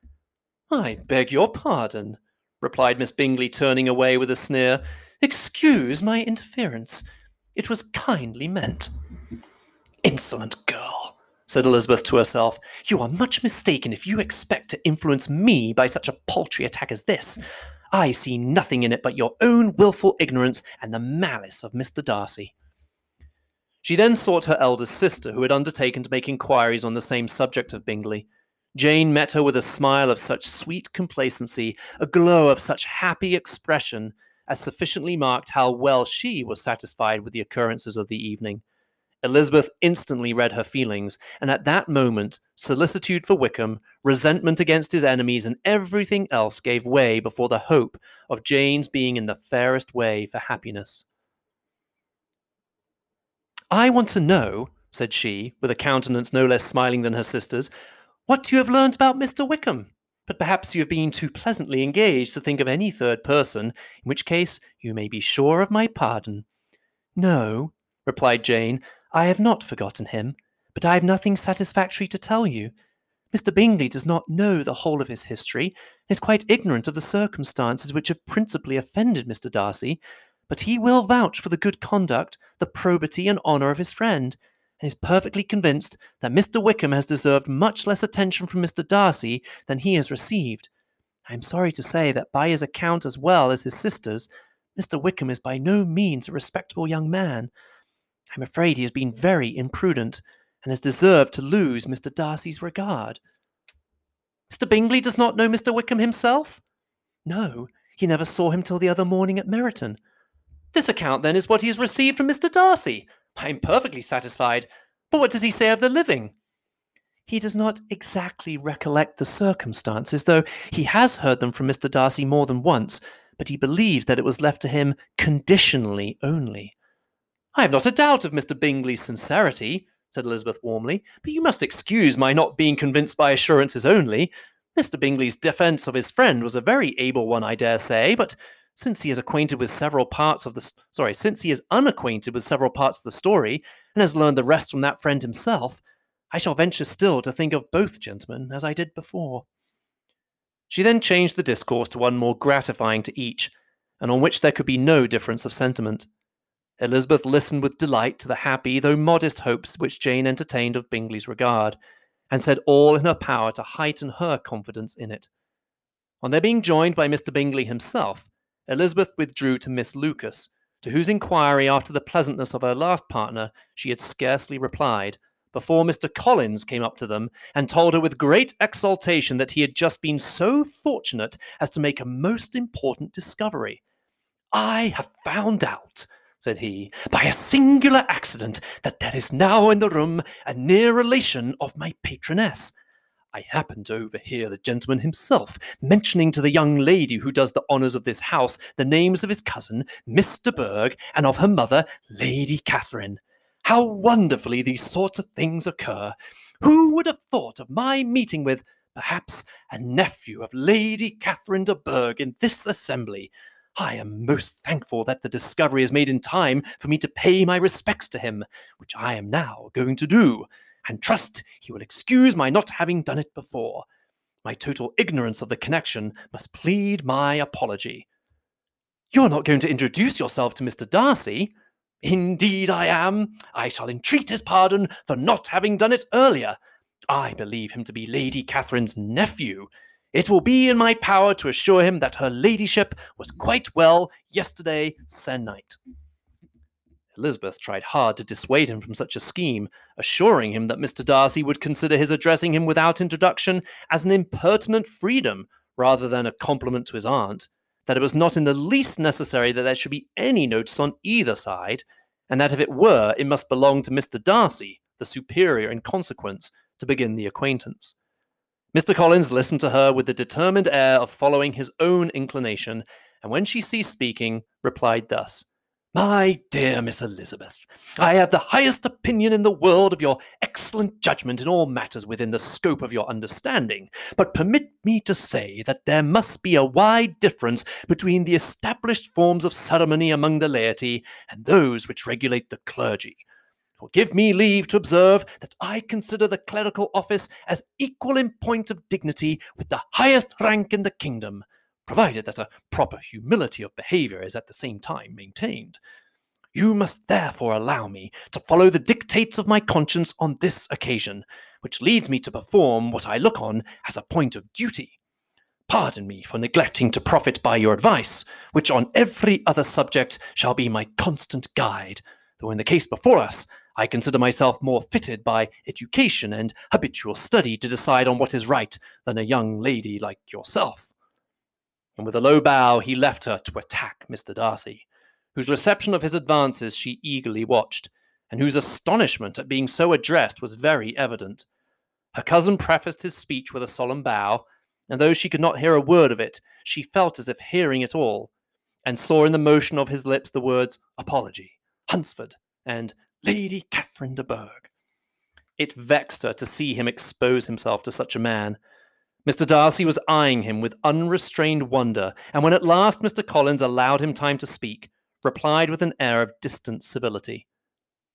"I beg your pardon," replied Miss Bingley, turning away with a sneer. "Excuse my interference. It was kindly meant." "Insolent girl," said Elizabeth to herself. "You are much mistaken if you expect to influence me by such a paltry attack as this. I see nothing in it but your own wilful ignorance and the malice of Mr. Darcy." She then sought her eldest sister, who had undertaken to make inquiries on the same subject of Bingley. Jane met her with a smile of such sweet complacency, a glow of such happy expression, as sufficiently marked how well she was satisfied with the occurrences of the evening. Elizabeth instantly read her feelings, and at that moment, solicitude for Wickham, resentment against his enemies, and everything else gave way before the hope of Jane's being in the fairest way for happiness. "I want to know," said she, with a countenance no less smiling than her sister's, "what you have learned about Mr. Wickham. But perhaps you have been too pleasantly engaged to think of any third person, in which case you may be sure of my pardon." "No," replied Jane, "I have not forgotten him, but I have nothing satisfactory to tell you. Mr. Bingley does not know the whole of his history, and is quite ignorant of the circumstances which have principally offended Mr. Darcy, but he will vouch for the good conduct, the probity and honour of his friend, and is perfectly convinced that Mr. Wickham has deserved much less attention from Mr. Darcy than he has received. I am sorry to say that by his account as well as his sister's, Mr. Wickham is by no means a respectable young man. I am afraid he has been very imprudent, and has deserved to lose Mr. Darcy's regard." "Mr. Bingley does not know Mr. Wickham himself?" "No, he never saw him till the other morning at Meryton." "This account, then, is what he has received from Mr. Darcy. I am perfectly satisfied. But what does he say of the living?" "He does not exactly recollect the circumstances, though he has heard them from Mr. Darcy more than once, but he believes that it was left to him conditionally only." "I have not a doubt of Mr. Bingley's sincerity," said Elizabeth warmly, "but you must excuse my not being convinced by assurances only. Mr. Bingley's defence of his friend was a very able one, I dare say, but since he is unacquainted with several parts of the story, and has learned the rest from that friend himself, I shall venture still to think of both gentlemen as I did before." She then changed the discourse to one more gratifying to each, and on which there could be no difference of sentiment. Elizabeth listened with delight to the happy, though modest hopes which Jane entertained of Bingley's regard, and said all in her power to heighten her confidence in it. On their being joined by Mr. Bingley himself, Elizabeth withdrew to Miss Lucas, to whose inquiry after the pleasantness of her last partner she had scarcely replied, before Mr. Collins came up to them and told her with great exultation that he had just been so fortunate as to make a most important discovery. I have found out, said he, by a singular accident, that there is now in the room a near relation of my patroness. I happened to overhear the gentleman himself mentioning to the young lady who does the honours of this house the names of his cousin, Mr. Berg, and of her mother, Lady Catherine. How wonderfully these sorts of things occur! Who would have thought of my meeting with, perhaps, a nephew of Lady Catherine de Bourgh in this assembly? I am most thankful that the discovery is made in time for me to pay my respects to him, which I am now going to do, and trust he will excuse my not having done it before. My total ignorance of the connection must plead my apology. You're not going to introduce yourself to Mr. Darcy? Indeed I am. I shall entreat his pardon for not having done it earlier. I believe him to be Lady Catherine's nephew. It will be in my power to assure him that her ladyship was quite well yesterday se'nnight. Elizabeth tried hard to dissuade him from such a scheme, assuring him that Mr. Darcy would consider his addressing him without introduction as an impertinent freedom rather than a compliment to his aunt, that it was not in the least necessary that there should be any notice on either side, and that if it were, it must belong to Mr. Darcy, the superior in consequence, to begin the acquaintance. Mr. Collins listened to her with the determined air of following his own inclination, and when she ceased speaking, replied thus, "My dear Miss Elizabeth, I have the highest opinion in the world of your excellent judgment in all matters within the scope of your understanding, but permit me to say that there must be a wide difference between the established forms of ceremony among the laity and those which regulate the clergy. For give me leave to observe that I consider the clerical office as equal in point of dignity with the highest rank in the kingdom, provided that a proper humility of behaviour is at the same time maintained. You must therefore allow me to follow the dictates of my conscience on this occasion, which leads me to perform what I look on as a point of duty. Pardon me for neglecting to profit by your advice, which on every other subject shall be my constant guide, though in the case before us, I consider myself more fitted by education and habitual study to decide on what is right than a young lady like yourself." And with a low bow, he left her to attack Mr. Darcy, whose reception of his advances she eagerly watched, and whose astonishment at being so addressed was very evident. Her cousin prefaced his speech with a solemn bow, and though she could not hear a word of it, she felt as if hearing it all, and saw in the motion of his lips the words apology, Hunsford, and Lady Catherine de Bourgh. It vexed her to see him expose himself to such a man. Mr. Darcy was eyeing him with unrestrained wonder, and when at last Mr. Collins allowed him time to speak, replied with an air of distant civility.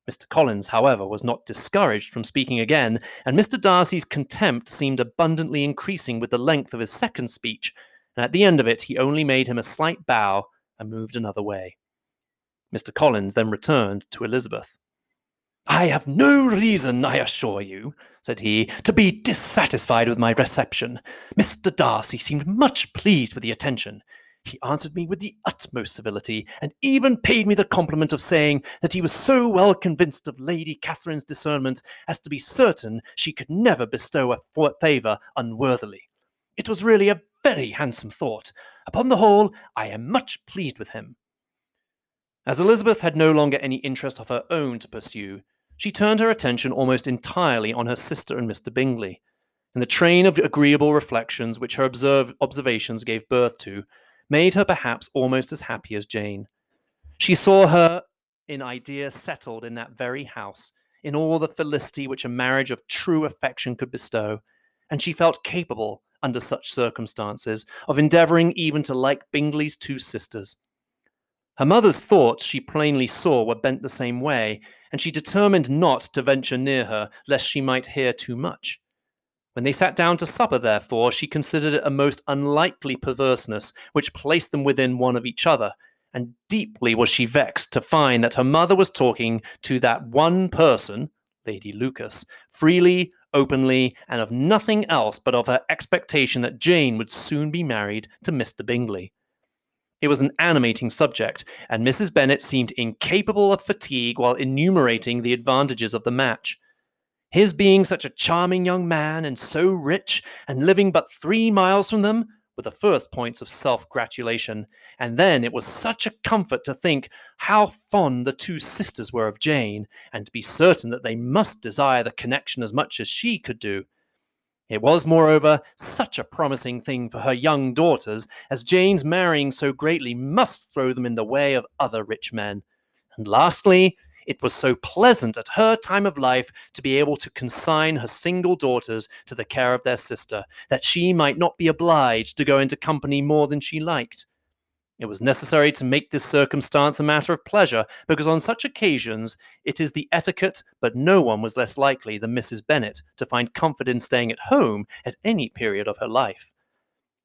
Mr. Collins, however, was not discouraged from speaking again, and Mr. Darcy's contempt seemed abundantly increasing with the length of his second speech, and at the end of it he only made him a slight bow and moved another way. Mr. Collins then returned to Elizabeth. "I have no reason, I assure you," said he, "to be dissatisfied with my reception. Mr. Darcy seemed much pleased with the attention. He answered me with the utmost civility, and even paid me the compliment of saying that he was so well convinced of Lady Catherine's discernment as to be certain she could never bestow a favour unworthily. It was really a very handsome thought. Upon the whole, I am much pleased with him." As Elizabeth had no longer any interest of her own to pursue, she turned her attention almost entirely on her sister and Mr. Bingley, and the train of agreeable reflections which her observations gave birth to made her perhaps almost as happy as Jane. She saw her in idea settled in that very house, in all the felicity which a marriage of true affection could bestow, and she felt capable, under such circumstances, of endeavouring even to like Bingley's two sisters. Her mother's thoughts, she plainly saw, were bent the same way, and she determined not to venture near her, lest she might hear too much. When they sat down to supper, therefore, she considered it a most unlikely perverseness, which placed them within one of each other, and deeply was she vexed to find that her mother was talking to that one person, Lady Lucas, freely, openly, and of nothing else but of her expectation that Jane would soon be married to Mr. Bingley. It was an animating subject, and Mrs. Bennet seemed incapable of fatigue while enumerating the advantages of the match. His being such a charming young man and so rich, and living but 3 miles from them, with the first points of self-gratulation, and then it was such a comfort to think how fond the two sisters were of Jane, and to be certain that they must desire the connection as much as she could do. It was, moreover, such a promising thing for her young daughters, as Jane's marrying so greatly must throw them in the way of other rich men. And lastly, it was so pleasant at her time of life to be able to consign her single daughters to the care of their sister, that she might not be obliged to go into company more than she liked. It was necessary to make this circumstance a matter of pleasure, because on such occasions it is the etiquette, but no one was less likely than Mrs. Bennet to find comfort in staying at home at any period of her life.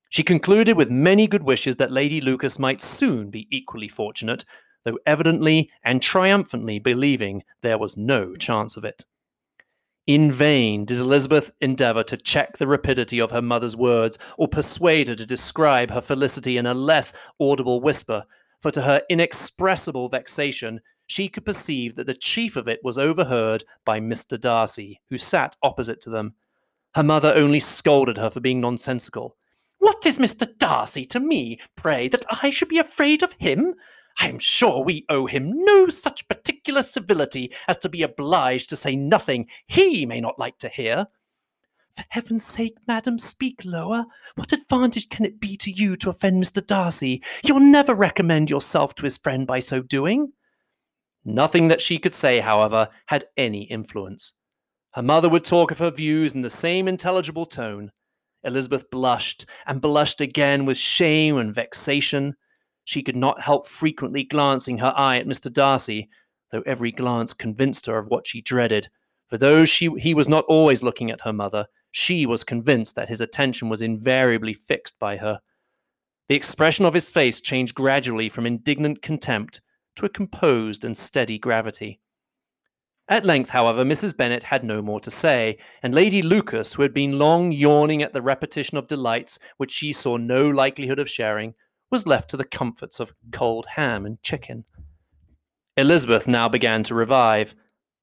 She concluded with many good wishes that Lady Lucas might soon be equally fortunate, though evidently and triumphantly believing there was no chance of it. In vain did Elizabeth endeavour to check the rapidity of her mother's words, or persuade her to describe her felicity in a less audible whisper, for to her inexpressible vexation, she could perceive that the chief of it was overheard by Mr. Darcy, who sat opposite to them. Her mother only scolded her for being nonsensical. "What is Mr. Darcy to me, pray, that I should be afraid of him? I am sure we owe him no such particular civility as to be obliged to say nothing he may not like to hear." "For heaven's sake, madam, speak lower. What advantage can it be to you to offend Mr. Darcy? You'll never recommend yourself to his friend by so doing." Nothing that she could say, however, had any influence. Her mother would talk of her views in the same intelligible tone. Elizabeth blushed, and blushed again with shame and vexation. She could not help frequently glancing her eye at Mr. Darcy, though every glance convinced her of what she dreaded, for though he was not always looking at her mother, she was convinced that his attention was invariably fixed by her. The expression of his face changed gradually from indignant contempt to a composed and steady gravity. At length, however, Mrs. Bennet had no more to say, and Lady Lucas, who had been long yawning at the repetition of delights which she saw no likelihood of sharing, was left to the comforts of cold ham and chicken. Elizabeth now began to revive,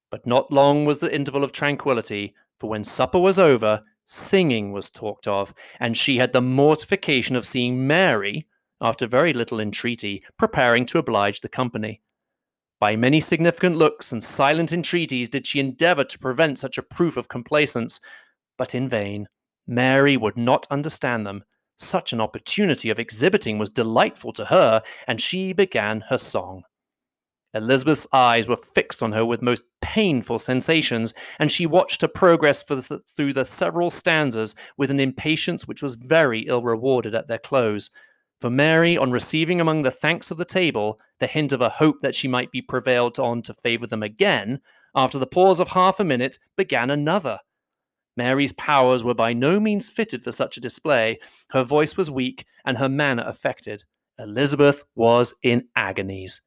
but not long was the interval of tranquillity, for when supper was over, singing was talked of, and she had the mortification of seeing Mary, after very little entreaty, preparing to oblige the company. By many significant looks and silent entreaties did she endeavour to prevent such a proof of complaisance, but in vain. Mary would not understand them. Such an opportunity of exhibiting was delightful to her, and she began her song. Elizabeth's eyes were fixed on her with most painful sensations, and she watched her progress through the several stanzas with an impatience which was very ill rewarded at their close. For Mary, on receiving among the thanks of the table the hint of a hope that she might be prevailed on to favour them again, after the pause of half a minute, began another. Mary's powers were by no means fitted for such a display. Her voice was weak, and her manner affected. Elizabeth was in agonies.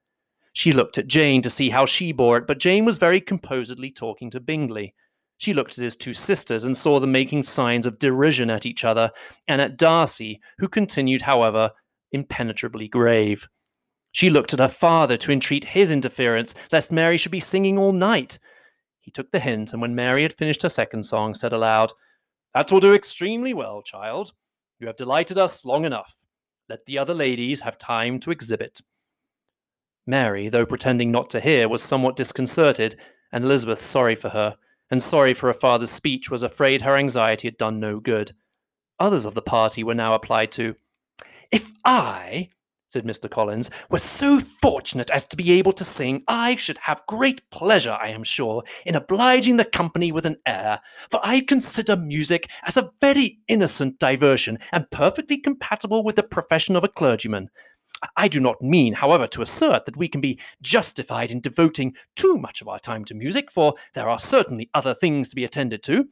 She looked at Jane to see how she bore it, but Jane was very composedly talking to Bingley. She looked at his two sisters and saw them making signs of derision at each other, and at Darcy, who continued, however, impenetrably grave. She looked at her father to entreat his interference, lest Mary should be singing all night. He took the hint, and when Mary had finished her second song, said aloud, "That will do extremely well, child. You have delighted us long enough. Let the other ladies have time to exhibit." Mary, though pretending not to hear, was somewhat disconcerted, and Elizabeth sorry for her, and sorry for her father's speech, was afraid her anxiety had done no good. Others of the party were now applied to. "If I," said Mr. Collins, "were so fortunate as to be able to sing, I should have great pleasure, I am sure, in obliging the company with an air, for I consider music as a very innocent diversion, and perfectly compatible with the profession of a clergyman. I do not mean, however, to assert that we can be justified in devoting too much of our time to music, for there are certainly other things to be attended to.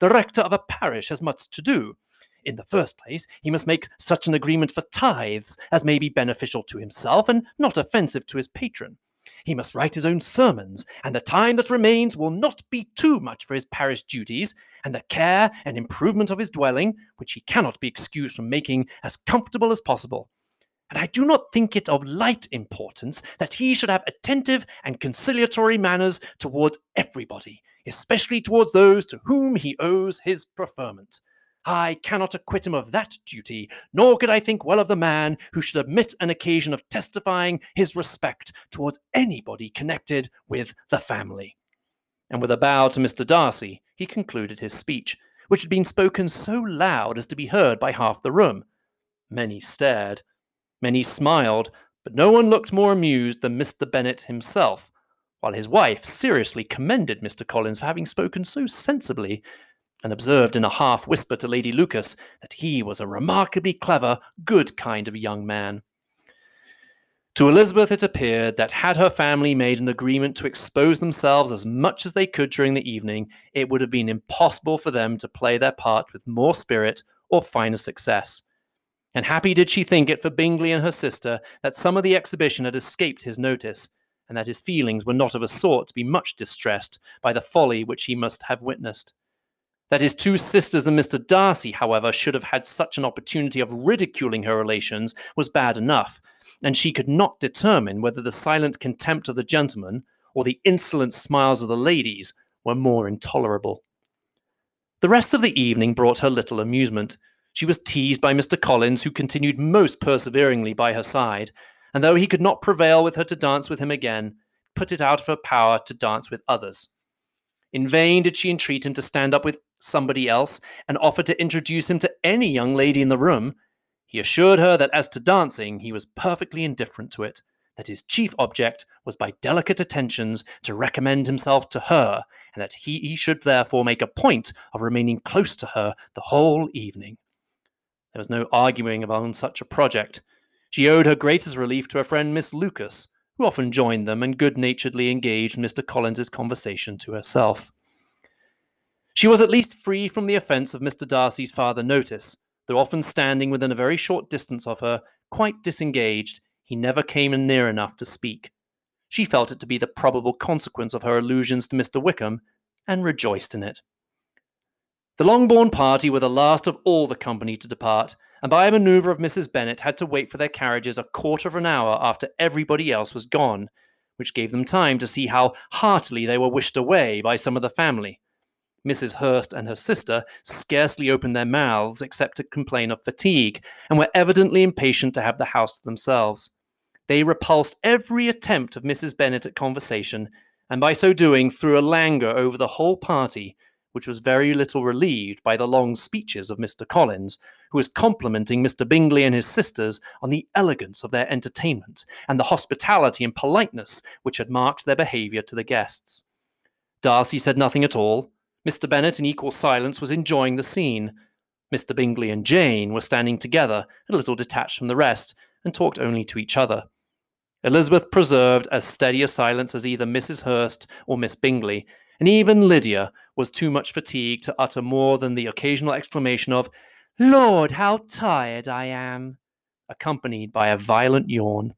The rector of a parish has much to do. In the first place, he must make such an agreement for tithes as may be beneficial to himself and not offensive to his patron. He must write his own sermons, and the time that remains will not be too much for his parish duties, and the care and improvement of his dwelling, which he cannot be excused from making as comfortable as possible. And I do not think it of light importance that he should have attentive and conciliatory manners towards everybody, especially towards those to whom he owes his preferment. I cannot acquit him of that duty, nor could I think well of the man who should omit an occasion of testifying his respect towards anybody connected with the family." And with a bow to Mr. Darcy, he concluded his speech, which had been spoken so loud as to be heard by half the room. Many stared, many smiled, but no one looked more amused than Mr. Bennet himself, while his wife seriously commended Mr. Collins for having spoken so sensibly, and observed in a half-whisper to Lady Lucas that he was a remarkably clever, good kind of young man. To Elizabeth it appeared that had her family made an agreement to expose themselves as much as they could during the evening, it would have been impossible for them to play their part with more spirit or finer success. And happy did she think it for Bingley and her sister that some of the exhibition had escaped his notice, and that his feelings were not of a sort to be much distressed by the folly which he must have witnessed. That his two sisters and Mr. Darcy, however, should have had such an opportunity of ridiculing her relations was bad enough, and she could not determine whether the silent contempt of the gentlemen or the insolent smiles of the ladies were more intolerable. The rest of the evening brought her little amusement. She was teased by Mr. Collins, who continued most perseveringly by her side, and though he could not prevail with her to dance with him again, put it out of her power to dance with others. In vain did she entreat him to stand up with somebody else and offer to introduce him to any young lady in the room. He assured her that as to dancing, he was perfectly indifferent to it, that his chief object was by delicate attentions to recommend himself to her, and that he should therefore make a point of remaining close to her the whole evening. There was no arguing upon such a project. She owed her greatest relief to her friend Miss Lucas, who often joined them and good-naturedly engaged Mr. Collins's conversation to herself. She was at least free from the offence of Mr. Darcy's farther notice, though often standing within a very short distance of her, quite disengaged, he never came near enough to speak. She felt it to be the probable consequence of her allusions to Mr. Wickham, and rejoiced in it. The Longbourn party were the last of all the company to depart, and by a manoeuvre of Mrs. Bennet had to wait for their carriages a quarter of an hour after everybody else was gone, which gave them time to see how heartily they were wished away by some of the family. Mrs. Hurst and her sister scarcely opened their mouths except to complain of fatigue, and were evidently impatient to have the house to themselves. They repulsed every attempt of Mrs. Bennet at conversation, and by so doing threw a languor over the whole party, which was very little relieved by the long speeches of Mr. Collins, who was complimenting Mr. Bingley and his sisters on the elegance of their entertainment, and the hospitality and politeness which had marked their behaviour to the guests. Darcy said nothing at all. Mr. Bennet, in equal silence, was enjoying the scene. Mr. Bingley and Jane were standing together, a little detached from the rest, and talked only to each other. Elizabeth preserved as steady a silence as either Mrs. Hurst or Miss Bingley, and even Lydia was too much fatigued to utter more than the occasional exclamation of, "Lord, how tired I am," accompanied by a violent yawn.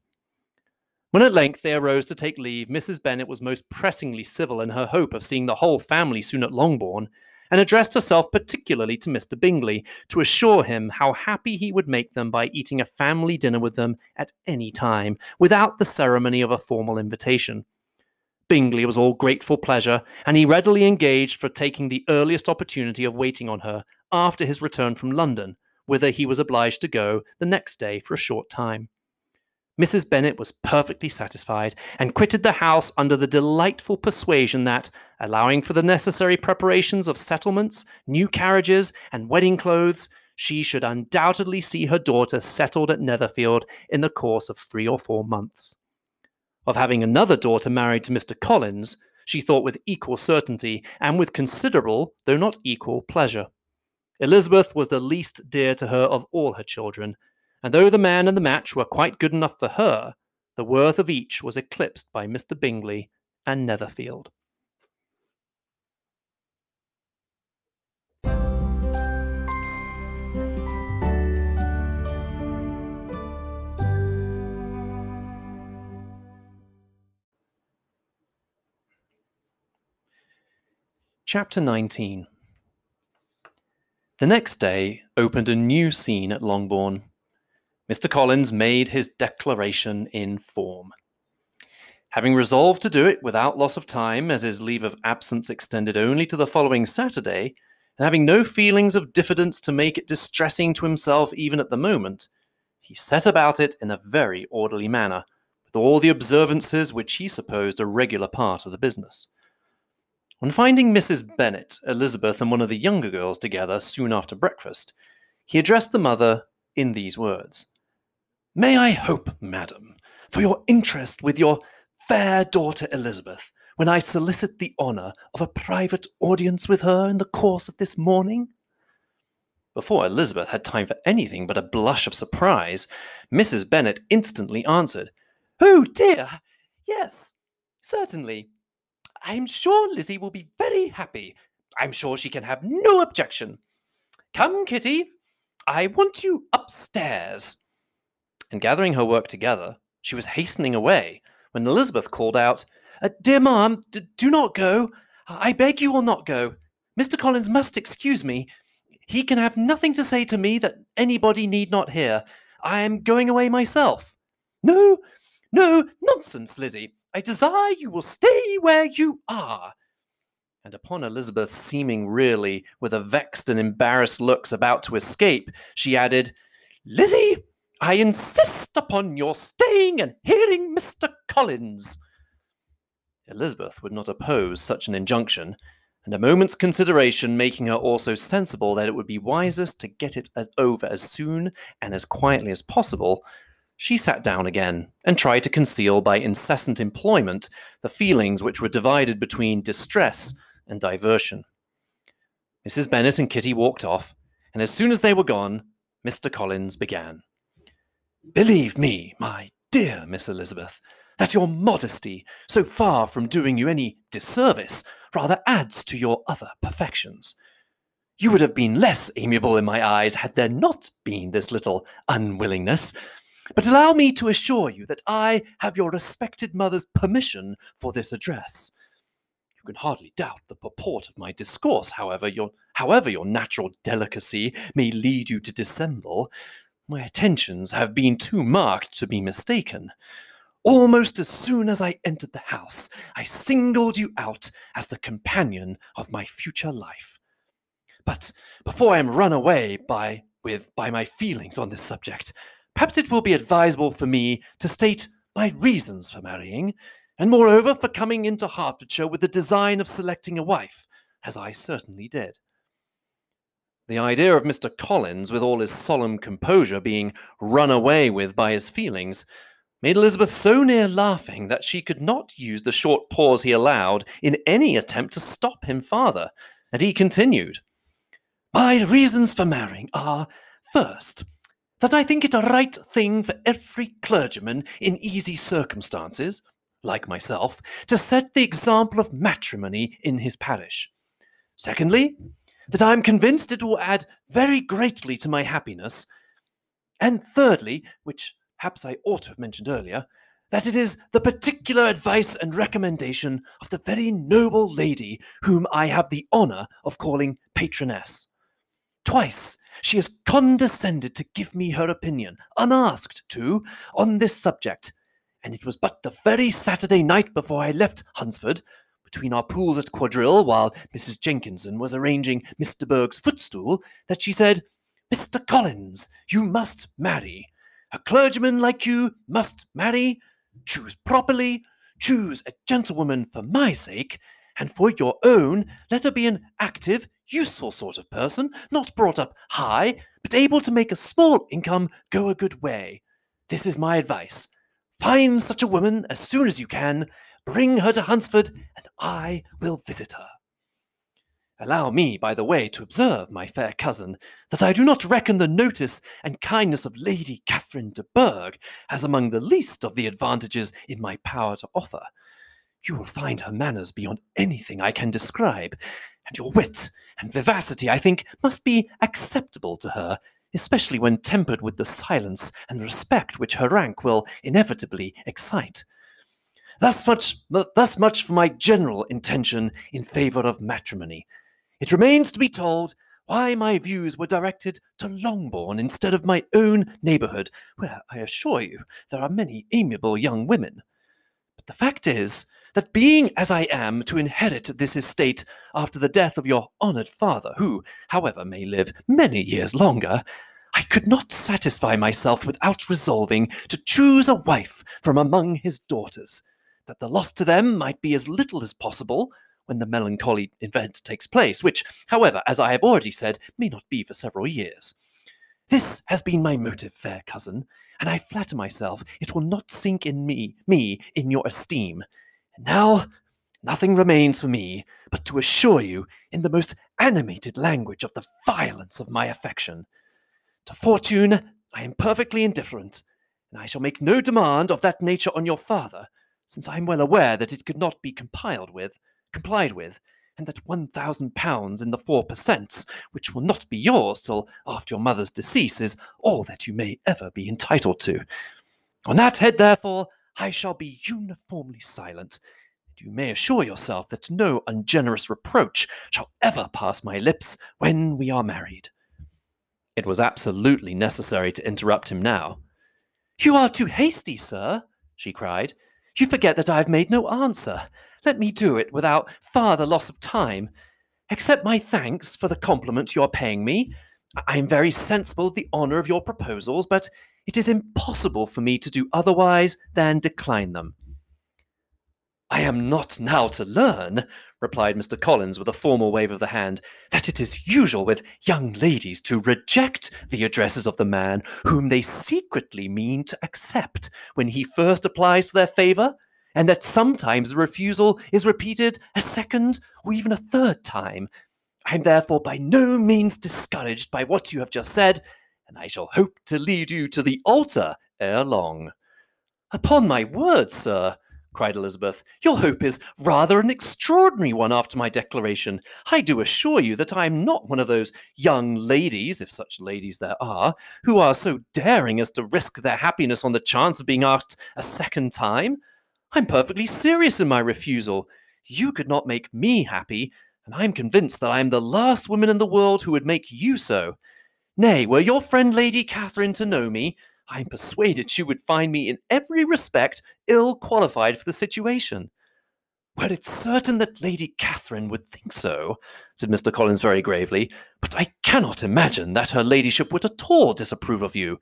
When at length they arose to take leave, Mrs. Bennet was most pressingly civil in her hope of seeing the whole family soon at Longbourn, and addressed herself particularly to Mr. Bingley, to assure him how happy he would make them by eating a family dinner with them at any time, without the ceremony of a formal invitation. Bingley was all grateful pleasure, and he readily engaged for taking the earliest opportunity of waiting on her after his return from London, whither he was obliged to go the next day for a short time. Mrs. Bennet was perfectly satisfied, and quitted the house under the delightful persuasion that, allowing for the necessary preparations of settlements, new carriages, and wedding clothes, she should undoubtedly see her daughter settled at Netherfield in the course of 3 or 4 months. Of having another daughter married to Mr. Collins, she thought with equal certainty, and with considerable, though not equal, pleasure. Elizabeth was the least dear to her of all her children, and though the man and the match were quite good enough for her, the worth of each was eclipsed by Mr. Bingley and Netherfield. Chapter 19. The next day opened a new scene at Longbourn. Mr. Collins made his declaration in form. Having resolved to do it without loss of time, as his leave of absence extended only to the following Saturday, and having no feelings of diffidence to make it distressing to himself even at the moment, he set about it in a very orderly manner, with all the observances which he supposed a regular part of the business. On finding Mrs. Bennet, Elizabeth, and one of the younger girls together soon after breakfast, he addressed the mother in these words, "May I hope, madam, for your interest with your fair daughter Elizabeth, when I solicit the honour of a private audience with her in the course of this morning?" Before Elizabeth had time for anything but a blush of surprise, Mrs. Bennet instantly answered, "Oh dear, yes, certainly. I'm sure Lizzie will be very happy. I'm sure she can have no objection. Come, Kitty, I want you upstairs." And gathering her work together, she was hastening away when Elizabeth called out, "Dear ma'am, do not go. I beg you will not go. Mr. Collins must excuse me. He can have nothing to say to me that anybody need not hear. I am going away myself." "No, no, nonsense, Lizzie. I desire you will stay where you are." And upon Elizabeth seeming really, with a vexed and embarrassed looks, about to escape, she added, "Lizzie, I insist upon your staying and hearing Mr. Collins." Elizabeth would not oppose such an injunction, and a moment's consideration making her also sensible that it would be wisest to get it over as soon and as quietly as possible, she sat down again and tried to conceal by incessant employment the feelings which were divided between distress and diversion. Mrs. Bennet and Kitty walked off, and as soon as they were gone, Mr. Collins began. "Believe me, my dear Miss Elizabeth, that your modesty, so far from doing you any disservice, rather adds to your other perfections. You would have been less amiable in my eyes had there not been this little unwillingness. But allow me to assure you that I have your respected mother's permission for this address. You can hardly doubt the purport of my discourse, however your natural delicacy may lead you to dissemble. My attentions have been too marked to be mistaken. Almost as soon as I entered the house, I singled you out as the companion of my future life. But before I am run away by my feelings on this subject, perhaps it will be advisable for me to state my reasons for marrying, and moreover for coming into Hertfordshire with the design of selecting a wife, as I certainly did." The idea of Mr. Collins, with all his solemn composure, being run away with by his feelings, made Elizabeth so near laughing that she could not use the short pause he allowed in any attempt to stop him farther, and he continued, "My reasons for marrying are, first, that I think it a right thing for every clergyman in easy circumstances, like myself, to set the example of matrimony in his parish. Secondly, that I am convinced it will add very greatly to my happiness. And thirdly, which perhaps I ought to have mentioned earlier, that it is the particular advice and recommendation of the very noble lady whom I have the honour of calling patroness. Twice she has condescended to give me her opinion, unasked too, on this subject, and it was but the very Saturday night before I left Hunsford, between our pools at quadrille, while Mrs. Jenkinson was arranging Mr. Berg's footstool, that she said, 'Mr. Collins, you must marry. A clergyman like you must marry. Choose properly. Choose a gentlewoman for my sake, and for your own let her be an active, useful sort of person, not brought up high, but able to make a small income go a good way. This is my advice. Find such a woman as soon as you can. Bring her to Hunsford, and I will visit her.' Allow me, by the way, to observe, my fair cousin, that I do not reckon the notice and kindness of Lady Catherine de Bourgh as among the least of the advantages in my power to offer. You will find her manners beyond anything I can describe, and your wit and vivacity, I think, must be acceptable to her, especially when tempered with the silence and respect which her rank will inevitably excite. Thus much for my general intention in favour of matrimony. It remains to be told why my views were directed to Longbourn instead of my own neighbourhood, where, I assure you, there are many amiable young women. But the fact is that being as I am to inherit this estate after the death of your honoured father, who, however, may live many years longer, I could not satisfy myself without resolving to choose a wife from among his daughters, that the loss to them might be as little as possible when the melancholy event takes place, which, however, as I have already said, may not be for several years. This has been my motive, fair cousin, and I flatter myself it will not sink in me in your esteem. And now nothing remains for me but to assure you in the most animated language of the violence of my affection. To fortune I am perfectly indifferent, and I shall make no demand of that nature on your father, since I am well aware that it could not be complied with, and that £1,000 in the 4%, which will not be yours till after your mother's decease, is all that you may ever be entitled to. On that head, therefore, I shall be uniformly silent, and you may assure yourself that no ungenerous reproach shall ever pass my lips when we are married. It was absolutely necessary to interrupt him now. You are too hasty, sir, she cried. You forget that I have made no answer. Let me do it without farther loss of time. Accept my thanks for the compliment you are paying me. I am very sensible of the honour of your proposals, but it is impossible for me to do otherwise than decline them. I am not now to learn, replied Mr. Collins with a formal wave of the hand, that it is usual with young ladies to reject the addresses of the man whom they secretly mean to accept when he first applies for their favour, and that sometimes the refusal is repeated a second or even a third time. I am therefore by no means discouraged by what you have just said, and I shall hope to lead you to the altar ere long. Upon my word, sir, cried Elizabeth, your hope is rather an extraordinary one after my declaration. I do assure you that I am not one of those young ladies, if such ladies there are, who are so daring as to risk their happiness on the chance of being asked a second time. I'm perfectly serious in my refusal. You could not make me happy, and I'm convinced that I am the last woman in the world who would make you so. Nay, were your friend Lady Catherine to know me, I am persuaded she would find me in every respect ill qualified for the situation. Well, it's certain that Lady Catherine would think so, said Mr. Collins very gravely, but I cannot imagine that her ladyship would at all disapprove of you.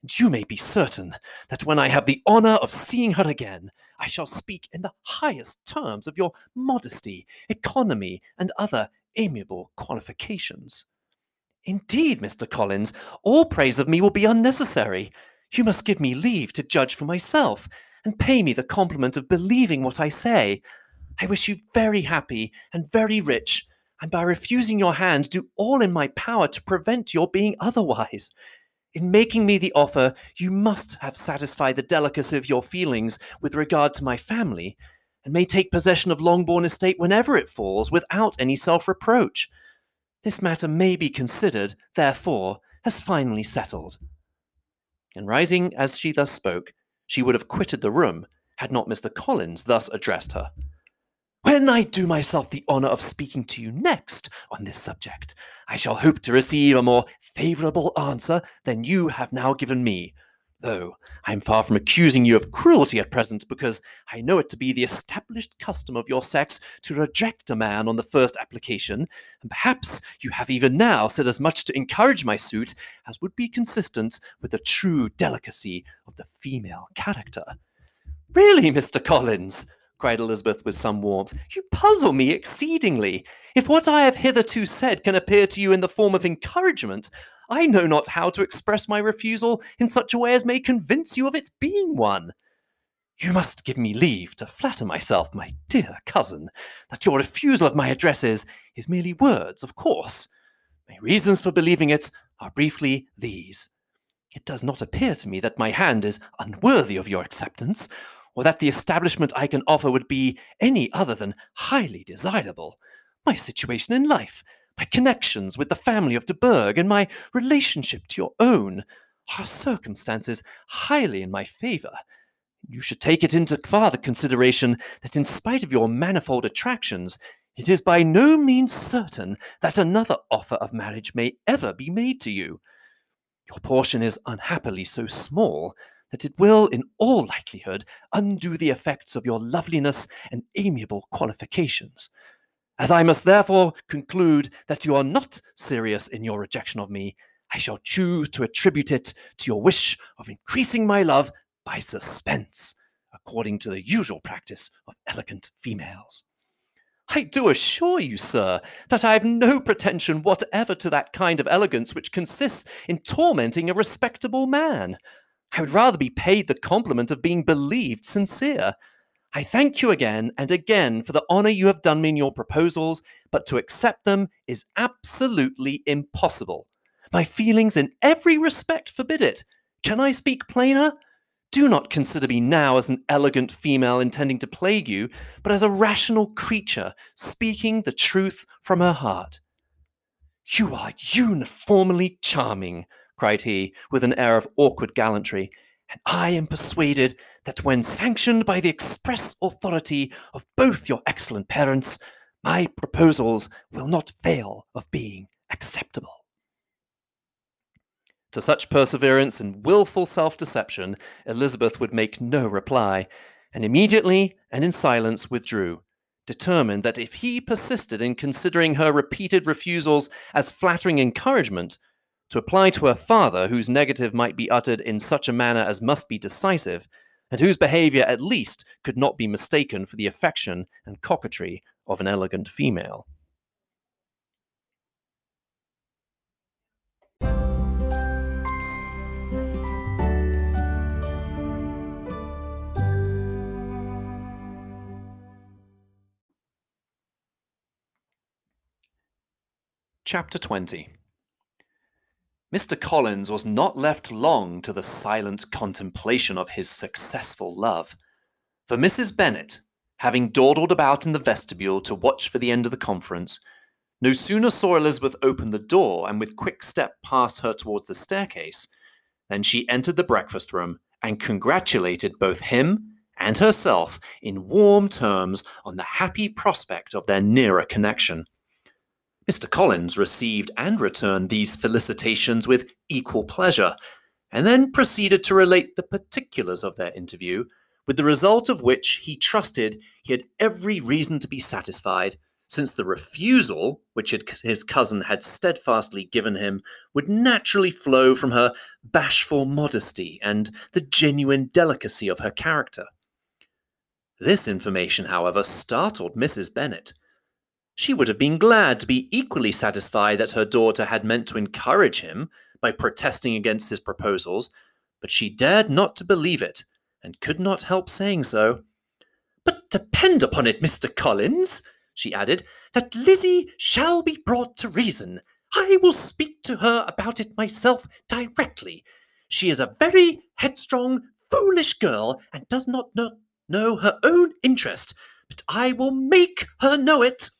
And you may be certain that when I have the honour of seeing her again, I shall speak in the highest terms of your modesty, economy, and other amiable qualifications. Indeed, Mr. Collins, all praise of me will be unnecessary. You must give me leave to judge for myself, and pay me the compliment of believing what I say. I wish you very happy and very rich, and by refusing your hand, do all in my power to prevent your being otherwise. In making me the offer, you must have satisfied the delicacy of your feelings with regard to my family, and may take possession of Longbourn Estate whenever it falls, without any self-reproach. This matter may be considered, therefore, as finally settled. And rising as she thus spoke, she would have quitted the room, had not Mr. Collins thus addressed her. When I do myself the honour of speaking to you next on this subject, I shall hope to receive a more favourable answer than you have now given me, though I am far from accusing you of cruelty at present, because I know it to be the established custom of your sex to reject a man on the first application, and perhaps you have even now said as much to encourage my suit as would be consistent with the true delicacy of the female character. Really, Mr. Collins, cried Elizabeth with some warmth, you puzzle me exceedingly. If what I have hitherto said can appear to you in the form of encouragement, I know not how to express my refusal in such a way as may convince you of its being one. You must give me leave to flatter myself, my dear cousin, that your refusal of my addresses is merely words, of course. My reasons for believing it are briefly these. It does not appear to me that my hand is unworthy of your acceptance, or that the establishment I can offer would be any other than highly desirable. My situation in life, my connections with the family of de Bourgh, and my relationship to your own are circumstances highly in my favour. You should take it into farther consideration that in spite of your manifold attractions, it is by no means certain that another offer of marriage may ever be made to you. Your portion is unhappily so small that it will, in all likelihood, undo the effects of your loveliness and amiable qualifications. As I must therefore conclude that you are not serious in your rejection of me, I shall choose to attribute it to your wish of increasing my love by suspense, according to the usual practice of elegant females. I do assure you, sir, that I have no pretension whatever to that kind of elegance which consists in tormenting a respectable man. I would rather be paid the compliment of being believed sincere. I thank you again and again for the honour you have done me in your proposals, but to accept them is absolutely impossible. My feelings in every respect forbid it. Can I speak plainer? Do not consider me now as an elegant female intending to plague you, but as a rational creature speaking the truth from her heart. You are uniformly charming, cried he, with an air of awkward gallantry, and I am persuaded that when sanctioned by the express authority of both your excellent parents, my proposals will not fail of being acceptable. To such perseverance and wilful self-deception, Elizabeth would make no reply, and immediately and in silence withdrew, determined that if he persisted in considering her repeated refusals as flattering encouragement, to apply to her father, whose negative might be uttered in such a manner as must be decisive, and whose behaviour at least could not be mistaken for the affection and coquetry of an elegant female. Chapter 20. Mr. Collins was not left long to the silent contemplation of his successful love, for Mrs. Bennet, having dawdled about in the vestibule to watch for the end of the conference, no sooner saw Elizabeth open the door and with quick step passed her towards the staircase, than she entered the breakfast room and congratulated both him and herself in warm terms on the happy prospect of their nearer connection. Mr. Collins received and returned these felicitations with equal pleasure, and then proceeded to relate the particulars of their interview, with the result of which he trusted he had every reason to be satisfied, since the refusal which his cousin had steadfastly given him would naturally flow from her bashful modesty and the genuine delicacy of her character. This information, however, startled Mrs. Bennet. She would have been glad to be equally satisfied that her daughter had meant to encourage him by protesting against his proposals, but she dared not to believe it, and could not help saying so. "But depend upon it, Mr. Collins," she added, "that Lizzie shall be brought to reason. I will speak to her about it myself directly. She is a very headstrong, foolish girl, and does not know her own interest, but I will make her know it."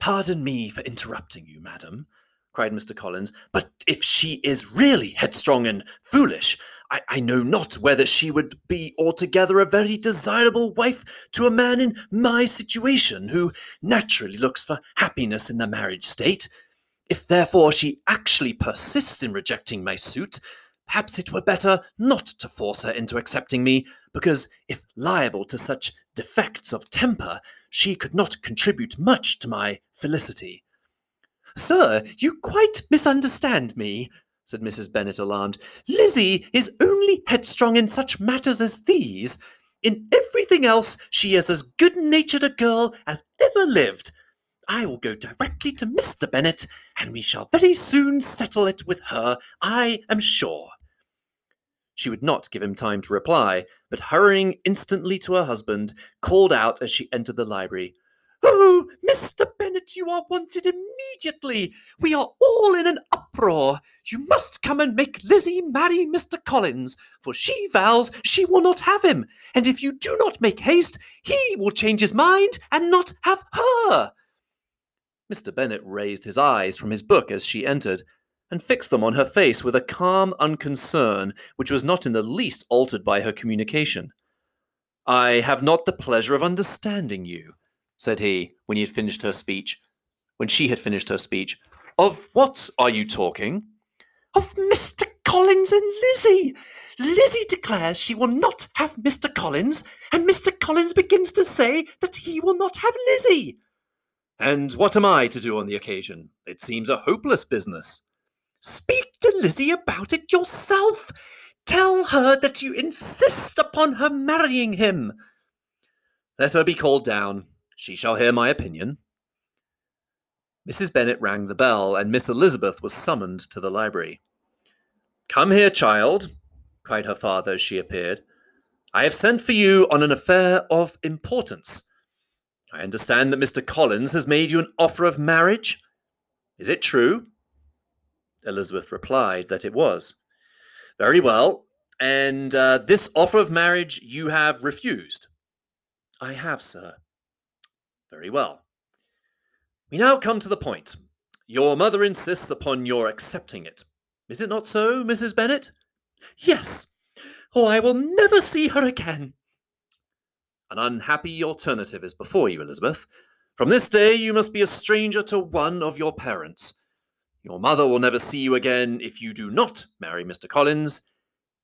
"Pardon me for interrupting you, madam," cried Mr. Collins, "but if she is really headstrong and foolish, I know not whether she would be altogether a very desirable wife to a man in my situation, who naturally looks for happiness in the marriage state. If therefore she actually persists in rejecting my suit, perhaps it were better not to force her into accepting me, because if liable to such defects of temper, she could not contribute much to my felicity." "Sir, you quite misunderstand me," said Mrs. Bennet, alarmed. "Lizzie is only headstrong in such matters as these. In everything else, she is as good-natured a girl as ever lived. I will go directly to Mr. Bennet, and we shall very soon settle it with her, I am sure." She would not give him time to reply, but hurrying instantly to her husband, called out as she entered the library, "Oh, Mr. Bennet, you are wanted immediately. We are all in an uproar. You must come and make Lizzie marry Mr. Collins, for she vows she will not have him, and if you do not make haste, he will change his mind and not have her." Mr. Bennet raised his eyes from his book as she entered, and fixed them on her face with a calm unconcern which was not in the least altered by her communication. "I have not the pleasure of understanding you," said he, when he had finished her speech. When she had finished her speech, "Of what are you talking?" of Mr. Collins and Lizzie. Lizzie declares she will not have Mr. Collins, and Mr. Collins begins to say that he will not have Lizzie. And what am I to do on the occasion? It seems a hopeless business. Speak to Lizzie about it yourself. Tell her that you insist upon her marrying him. Let her be called down. She shall hear my opinion. Mrs. Bennet rang the bell, and Miss Elizabeth was summoned to the library. "Come here, child," cried her father as she appeared. "I have sent for you on an affair of importance. I understand that Mr. Collins has made you an offer of marriage. Is it true?" Elizabeth replied that it was. "Very well. And this offer of marriage you have refused?" "I have, sir." "Very well. We now come to the point. Your mother insists upon your accepting it. Is it not so, Mrs. Bennet?" "Yes. Oh, I will never see her again." "An unhappy alternative is before you, Elizabeth. From this day you must be a stranger to one of your parents. Your mother will never see you again if you do not marry Mr. Collins,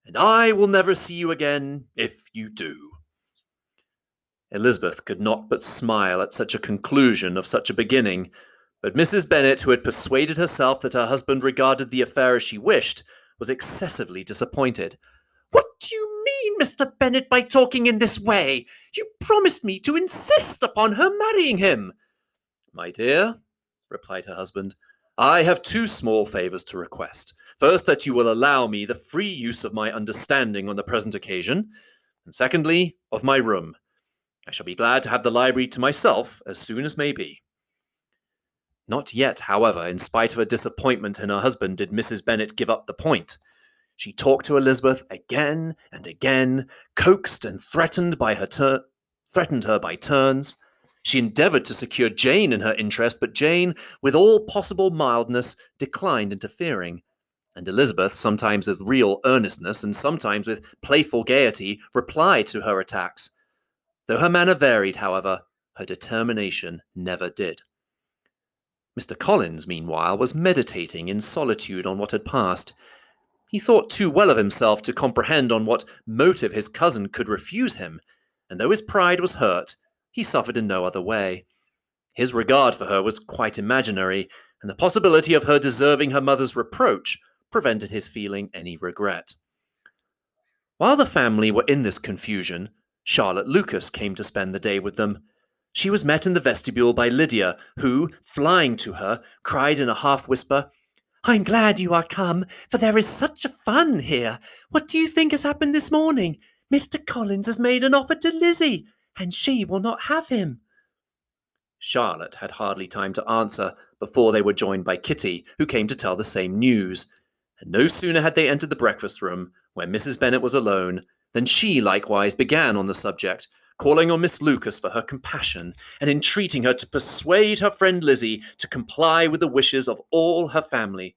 and I will never see you again if you do." Elizabeth could not but smile at such a conclusion of such a beginning, but Mrs. Bennet, who had persuaded herself that her husband regarded the affair as she wished, was excessively disappointed. "What do you mean, Mr. Bennet, by talking in this way? You promised me to insist upon her marrying him." "My dear," replied her husband, "I have two small favours to request. First, that you will allow me the free use of my understanding on the present occasion, and secondly, of my room. I shall be glad to have the library to myself as soon as may be." Not yet, however, in spite of her disappointment in her husband, did Mrs. Bennet give up the point. She talked to Elizabeth again and again, coaxed and threatened her by turns. She endeavoured to secure Jane in her interest, but Jane, with all possible mildness, declined interfering, and Elizabeth, sometimes with real earnestness and sometimes with playful gaiety, replied to her attacks. Though her manner varied, however, her determination never did. Mr. Collins, meanwhile, was meditating in solitude on what had passed. He thought too well of himself to comprehend on what motive his cousin could refuse him, and though his pride was hurt, he suffered in no other way. His regard for her was quite imaginary, and the possibility of her deserving her mother's reproach prevented his feeling any regret. While the family were in this confusion, Charlotte Lucas came to spend the day with them. She was met in the vestibule by Lydia, who, flying to her, cried in a half-whisper, "I'm glad you are come, for there is such a fun here. What do you think has happened this morning? Mr. Collins has made an offer to Lizzie, and she will not have him." Charlotte had hardly time to answer before they were joined by Kitty, who came to tell the same news. And no sooner had they entered the breakfast-room, where Mrs. Bennet was alone, then she likewise began on the subject, calling on Miss Lucas for her compassion, and entreating her to persuade her friend Lizzie to comply with the wishes of all her family.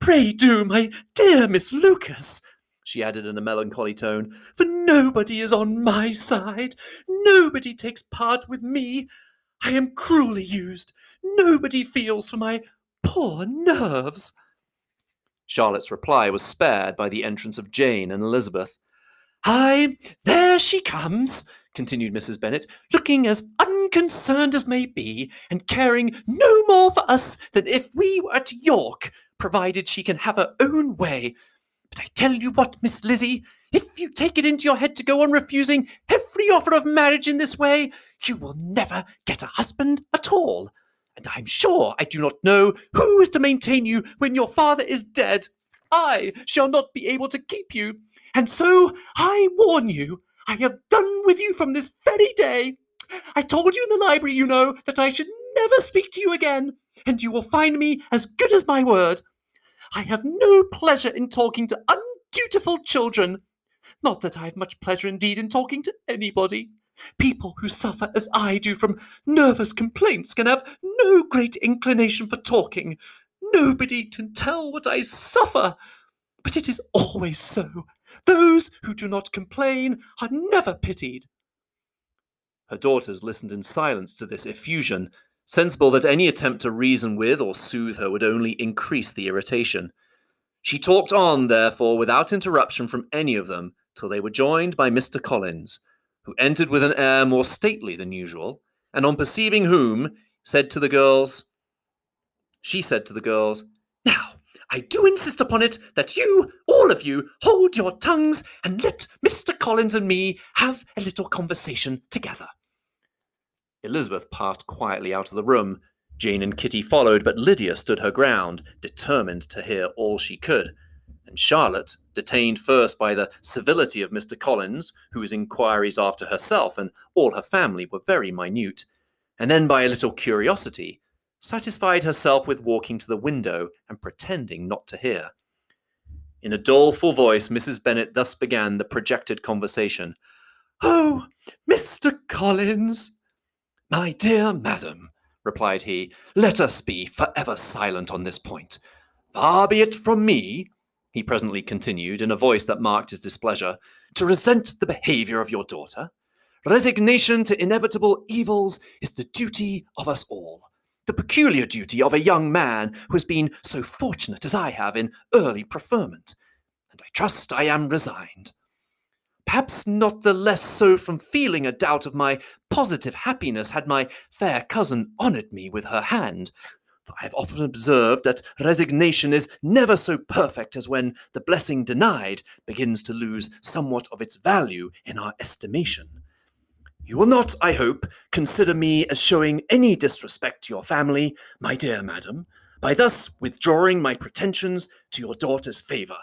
"Pray do, my dear Miss Lucas," she added in a melancholy tone, "for nobody is on my side, nobody takes part with me. I am cruelly used, nobody feels for my poor nerves." Charlotte's reply was spared by the entrance of Jane and Elizabeth. "Ay, there she comes," continued Mrs. Bennet, "looking as unconcerned as may be, and caring no more for us than if we were at York, provided she can have her own way. But I tell you what, Miss Lizzie, if you take it into your head to go on refusing every offer of marriage in this way, you will never get a husband at all, and I'm sure I do not know who is to maintain you when your father is dead. I shall not be able to keep you, and so I warn you, I have done with you from this very day. I told you in the library, you know, that I should never speak to you again, and you will find me as good as my word. I have no pleasure in talking to undutiful children. Not that I have much pleasure indeed in talking to anybody. People who suffer as I do from nervous complaints can have no great inclination for talking. Nobody can tell what I suffer. But it is always so. Those who do not complain are never pitied." Her daughters listened in silence to this effusion, sensible that any attempt to reason with or soothe her would only increase the irritation. She talked on, therefore, without interruption from any of them, till they were joined by Mr. Collins, who entered with an air more stately than usual, and on perceiving whom, she said to the girls, "Now, I do insist upon it that you, all of you, hold your tongues and let Mr. Collins and me have a little conversation together." Elizabeth passed quietly out of the room. Jane and Kitty followed, but Lydia stood her ground, determined to hear all she could, and Charlotte, detained first by the civility of Mr. Collins, whose inquiries after herself and all her family were very minute, and then by a little curiosity, satisfied herself with walking to the window and pretending not to hear. In a doleful voice, Mrs. Bennet thus began the projected conversation. "Oh, Mr. Collins!" "My dear madam," replied he, "let us be forever silent on this point. Far be it from me," he presently continued, in a voice that marked his displeasure, "to resent the behaviour of your daughter. Resignation to inevitable evils is the duty of us all, the peculiar duty of a young man who has been so fortunate as I have in early preferment, and I trust I am resigned. Perhaps not the less so from feeling a doubt of my positive happiness had my fair cousin honoured me with her hand, for I have often observed that resignation is never so perfect as when the blessing denied begins to lose somewhat of its value in our estimation. You will not, I hope, consider me as showing any disrespect to your family, my dear madam, by thus withdrawing my pretensions to your daughter's favour,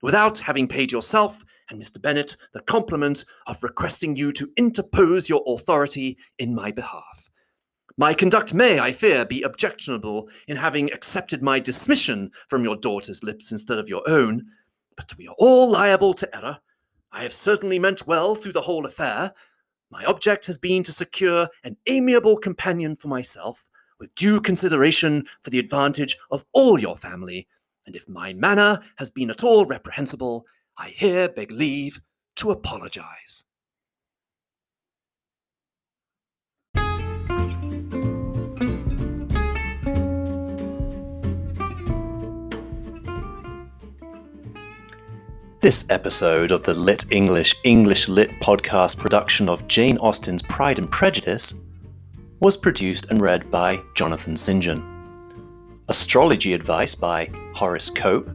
without having paid yourself and Mr. Bennet the compliment of requesting you to interpose your authority in my behalf. My conduct may, I fear, be objectionable in having accepted my dismission from your daughter's lips instead of your own, but we are all liable to error. I have certainly meant well through the whole affair. My object has been to secure an amiable companion for myself, with due consideration for the advantage of all your family, and if my manner has been at all reprehensible, I here beg leave to apologise." This episode of the Lit English English Lit podcast production of Jane Austen's Pride and Prejudice was produced and read by Jonathan St. John. Astrology advice by Horace Cope.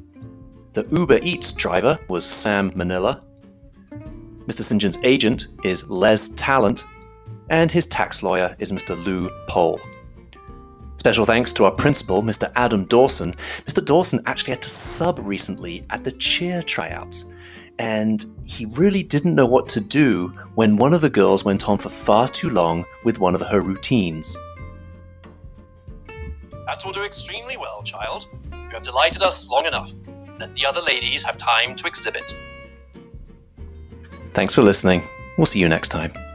The Uber Eats driver was Sam Manila. Mr. St. John's agent is Les Talent, and his tax lawyer is Mr. Lou Pohl. Special thanks to our principal, Mr. Adam Dawson. Mr. Dawson actually had to sub recently at the cheer tryouts, and he really didn't know what to do when one of the girls went on for far too long with one of her routines. "That will do extremely well, child. You have delighted us long enough. Let the other ladies have time to exhibit." Thanks for listening. We'll see you next time.